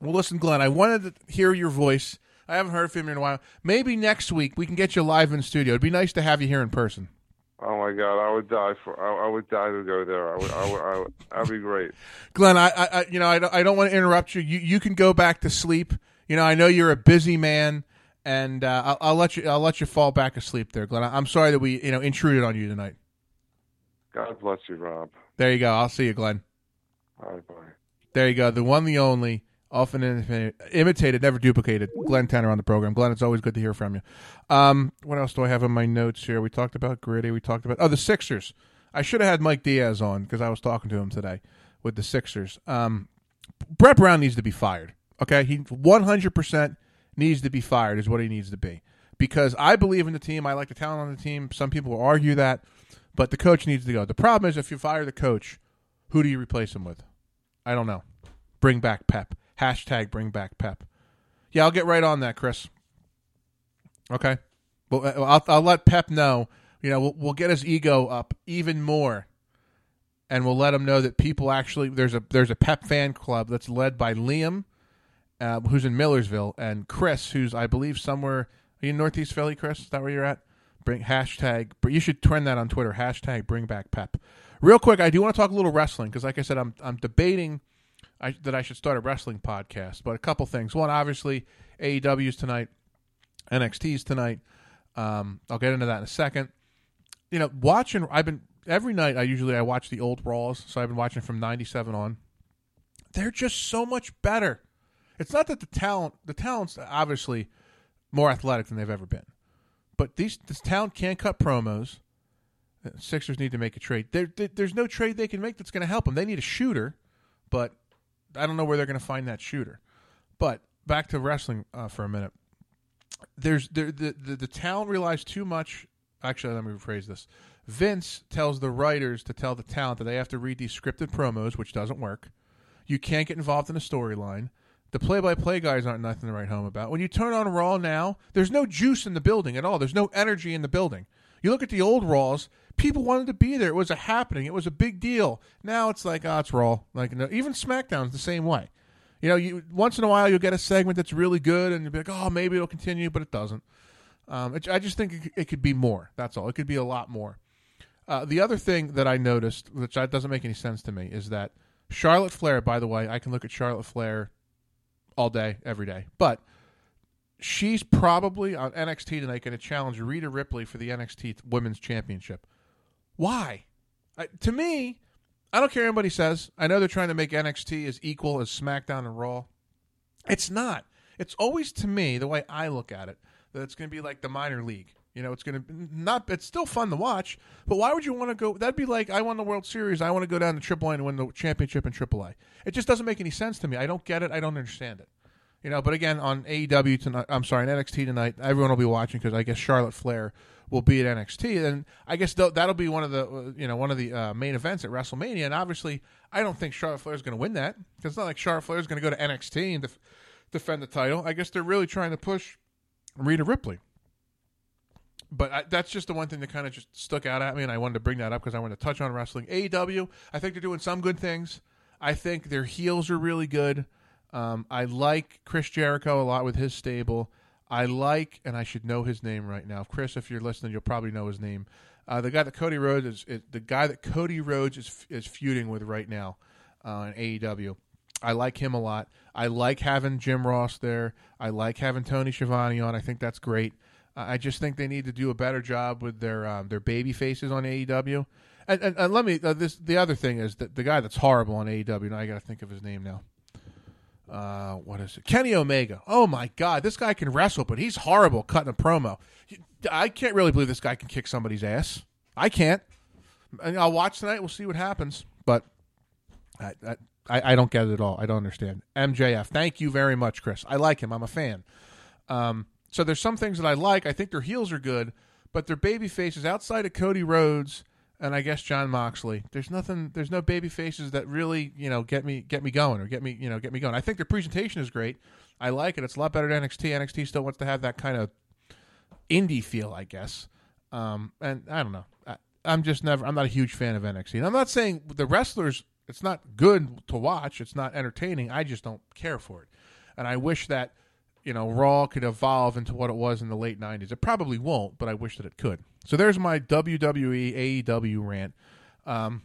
Well, listen, Glenn, I wanted to hear your voice. I haven't heard from you in a while. Maybe next week we can get you live in the studio. It'd be nice to have you here in person. Oh, my God. I would die for. I, I would die to go there. I would, I would, I would, I would be great. Glenn, I, I, you know, I don't, I don't want to interrupt you. You you can go back to sleep. You know, I know you're a busy man, and uh, I'll, I'll let you I'll let you fall back asleep there, Glenn. I'm sorry that we you know intruded on you tonight. God bless you, Rob. There you go. I'll see you, Glenn. All right, bye. There you go. The one, the only. Often imitated, never duplicated. Glenn Tenner on the program. Glenn, it's always good to hear from you. Um, what else do I have on my notes here? We talked about Gritty. We talked about, oh, the Sixers. I should have had Mike Diaz on because I was talking to him today with the Sixers. Um, Brett Brown needs to be fired, okay? He one hundred percent needs to be fired is what he needs to be because I believe in the team. I like the talent on the team. Some people will argue that, but the coach needs to go. The problem is if you fire the coach, who do you replace him with? I don't know. Bring back Pep. Hashtag bring back Pep. Yeah, I'll get right on that, Chris. Okay. Well, I'll, I'll let Pep know. You know, we'll, we'll get his ego up even more, and we'll let him know that people actually there's a there's a Pep fan club that's led by Liam, uh, who's in Millersville, and Chris, who's I believe somewhere are you in Northeast Philly, Chris? Is that where you're at? Bring hashtag. You should turn that on Twitter. Hashtag bring back Pep. Real quick, I do want to talk a little wrestling because, like I said, I'm I'm debating. I, that I should start a wrestling podcast, but a couple things. One, obviously, A E W's tonight, N X T's tonight. Um, I'll get into that in a second. You know, watching. I've been every night. I usually I watch the old Raws, so I've been watching from ninety-seven on. They're just so much better. It's not that the talent, the talent's obviously more athletic than they've ever been, but these this talent can't cut promos. Sixers need to make a trade. There, there, there's no trade they can make that's going to help them. They need a shooter, but I don't know where they're going to find that shooter. But back to wrestling uh, for a minute. There's there, the, the the talent relies too much. Actually, let me rephrase this. Vince tells the writers to tell the talent that they have to read these scripted promos, which doesn't work. You can't get involved in a storyline. The play-by-play guys aren't nothing to write home about. When you turn on Raw now, there's no juice in the building at all. There's no energy in the building. You look at the old Raws, people wanted to be there. It was a happening. It was a big deal. Now it's like, oh, it's Raw. Like, no, even SmackDown's the same way. You know, you once in a while you'll get a segment that's really good, and you'll be like, oh, maybe it'll continue, but it doesn't. Um, it, I just think it, it could be more. That's all. It could be a lot more. Uh, the other thing that I noticed, which doesn't make any sense to me, is that Charlotte Flair, by the way, I can look at Charlotte Flair all day, every day, but she's probably on N X T tonight going to challenge Rhea Ripley for the N X T Women's Championship. Why? I, to me, I don't care what anybody says. I know they're trying to make N X T as equal as SmackDown and Raw. It's not. It's always, to me, the way I look at it, that it's going to be like the minor league. You know, it's going to not. It's still fun to watch, but why would you want to go? That'd be like I won the World Series. I want to go down to Triple A and win the championship in Triple A. It just doesn't make any sense to me. I don't get it. I don't understand it. You know, but again, on A E W tonight, I'm sorry, on N X T tonight, everyone will be watching because I guess Charlotte Flair will be at N X T, and I guess that'll be one of the you know one of the uh, main events at WrestleMania. And obviously, I don't think Charlotte Flair is going to win that because it's not like Charlotte Flair is going to go to N X T and def- defend the title. I guess they're really trying to push Rhea Ripley, but I, that's just the one thing that kind of just stuck out at me, and I wanted to bring that up because I wanted to touch on wrestling. A E W, I think they're doing some good things. I think their heels are really good. Um, I like Chris Jericho a lot with his stable. I like, and I should know his name right now. Chris, if you're listening, you'll probably know his name. Uh, the guy that Cody Rhodes is, is the guy that Cody Rhodes is is feuding with right now uh, in A E W. I like him a lot. I like having Jim Ross there. I like having Tony Schiavone on. I think that's great. Uh, I just think they need to do a better job with their um, their baby faces on A E W. And, and, and let me uh, this the other thing is that the guy that's horrible on A E W. Now I got to think of his name now. Uh, what is it? Kenny Omega. Oh my God, this guy can wrestle, but he's horrible cutting a promo. I can't really believe this guy can kick somebody's ass. I can't. And I'll watch tonight. We'll see what happens. But I, I, I don't get it at all. I don't understand. M J F. Thank you very much, Chris. I like him. I'm a fan. Um, so there's some things that I like. I think their heels are good, but their baby faces outside of Cody Rhodes and I guess John Moxley. There's nothing. There's no baby faces that really, you know, get me get me going or get me, you know, get me going. I think their presentation is great. I like it. It's a lot better than N X T. N X T still wants to have that kind of indie feel, I guess. Um, and I don't know. I, I'm just never. I'm not a huge fan of N X T. And I'm not saying the wrestlers. It's not good to watch. It's not entertaining. I just don't care for it. And I wish that, you know, Raw could evolve into what it was in the late nineties. It probably won't, but I wish that it could. So there's my W W E, A E W rant. Um,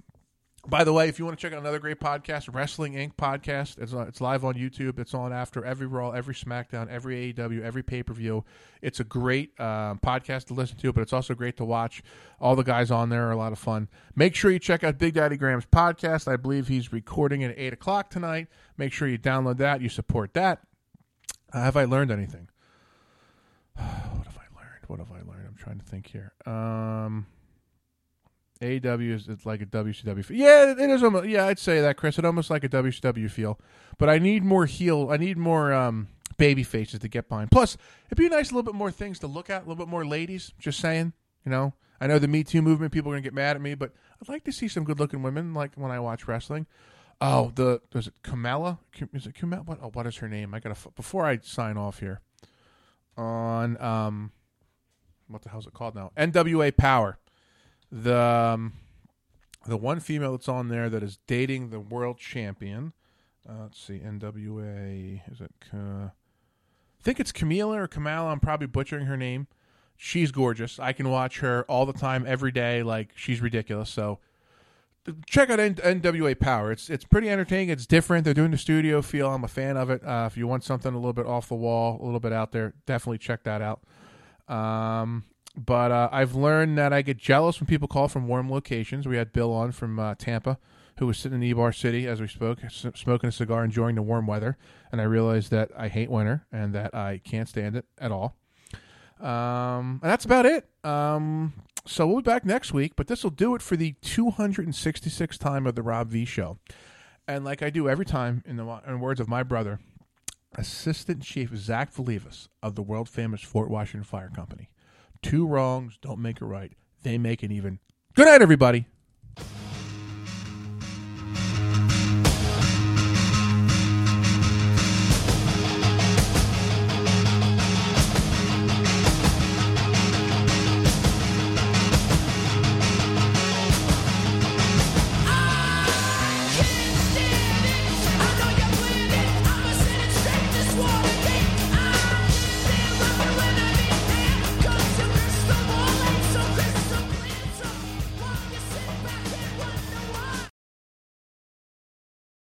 by the way, if you want to check out another great podcast, Wrestling Incorporated podcast, it's, on, it's live on YouTube. It's on after every Raw, every SmackDown, every A E W, every pay-per-view. It's a great uh, podcast to listen to, but it's also great to watch. All the guys on there are a lot of fun. Make sure you check out Big Daddy Graham's podcast. I believe he's recording at eight o'clock tonight. Make sure you download that. You support that. Uh, have I learned anything? What have I learned? What have I learned? I'm trying to think here. Um, A E W is it's like a W C W feel. Yeah, it is almost. Yeah, I'd say that, Chris. It's almost like a W C W feel. But I need more heel. I need more um, baby faces to get behind. Plus, it'd be nice a little bit more things to look at. A little bit more ladies. Just saying. You know, I know the Me Too movement. People are gonna get mad at me, but I'd like to see some good-looking women. Like when I watch wrestling. Oh, the was it Kamala? Is it Kamala? What? Oh, what is her name? I gotta before I sign off here. On um, what the hell is it called now? N W A Power, the um, the one female that's on there that is dating the world champion. Uh, let's see, N W A is it? Uh, I think it's Camila or Kamala. I'm probably butchering her name. She's gorgeous. I can watch her all the time, every day. Like she's ridiculous. So. Check out N- NWA Power. It's it's pretty entertaining. It's different. They're doing the studio feel. I'm a fan of it. Uh, if you want something a little bit off the wall, a little bit out there, definitely check that out. Um, but uh, I've learned that I get jealous when people call from warm locations. We had Bill on from uh, Tampa, who was sitting in Ybor City as we spoke, s- smoking a cigar, enjoying the warm weather. And I realized that I hate winter and that I can't stand it at all. Um, and that's about it. Um, so we'll be back next week, but this will do it for the two hundred sixty-sixth time of the Rob V Show. And like I do every time, in the in words of my brother, Assistant Chief Zach Valivas of the world-famous Fort Washington Fire Company, two wrongs don't make a right. They make an even. Good night, everybody.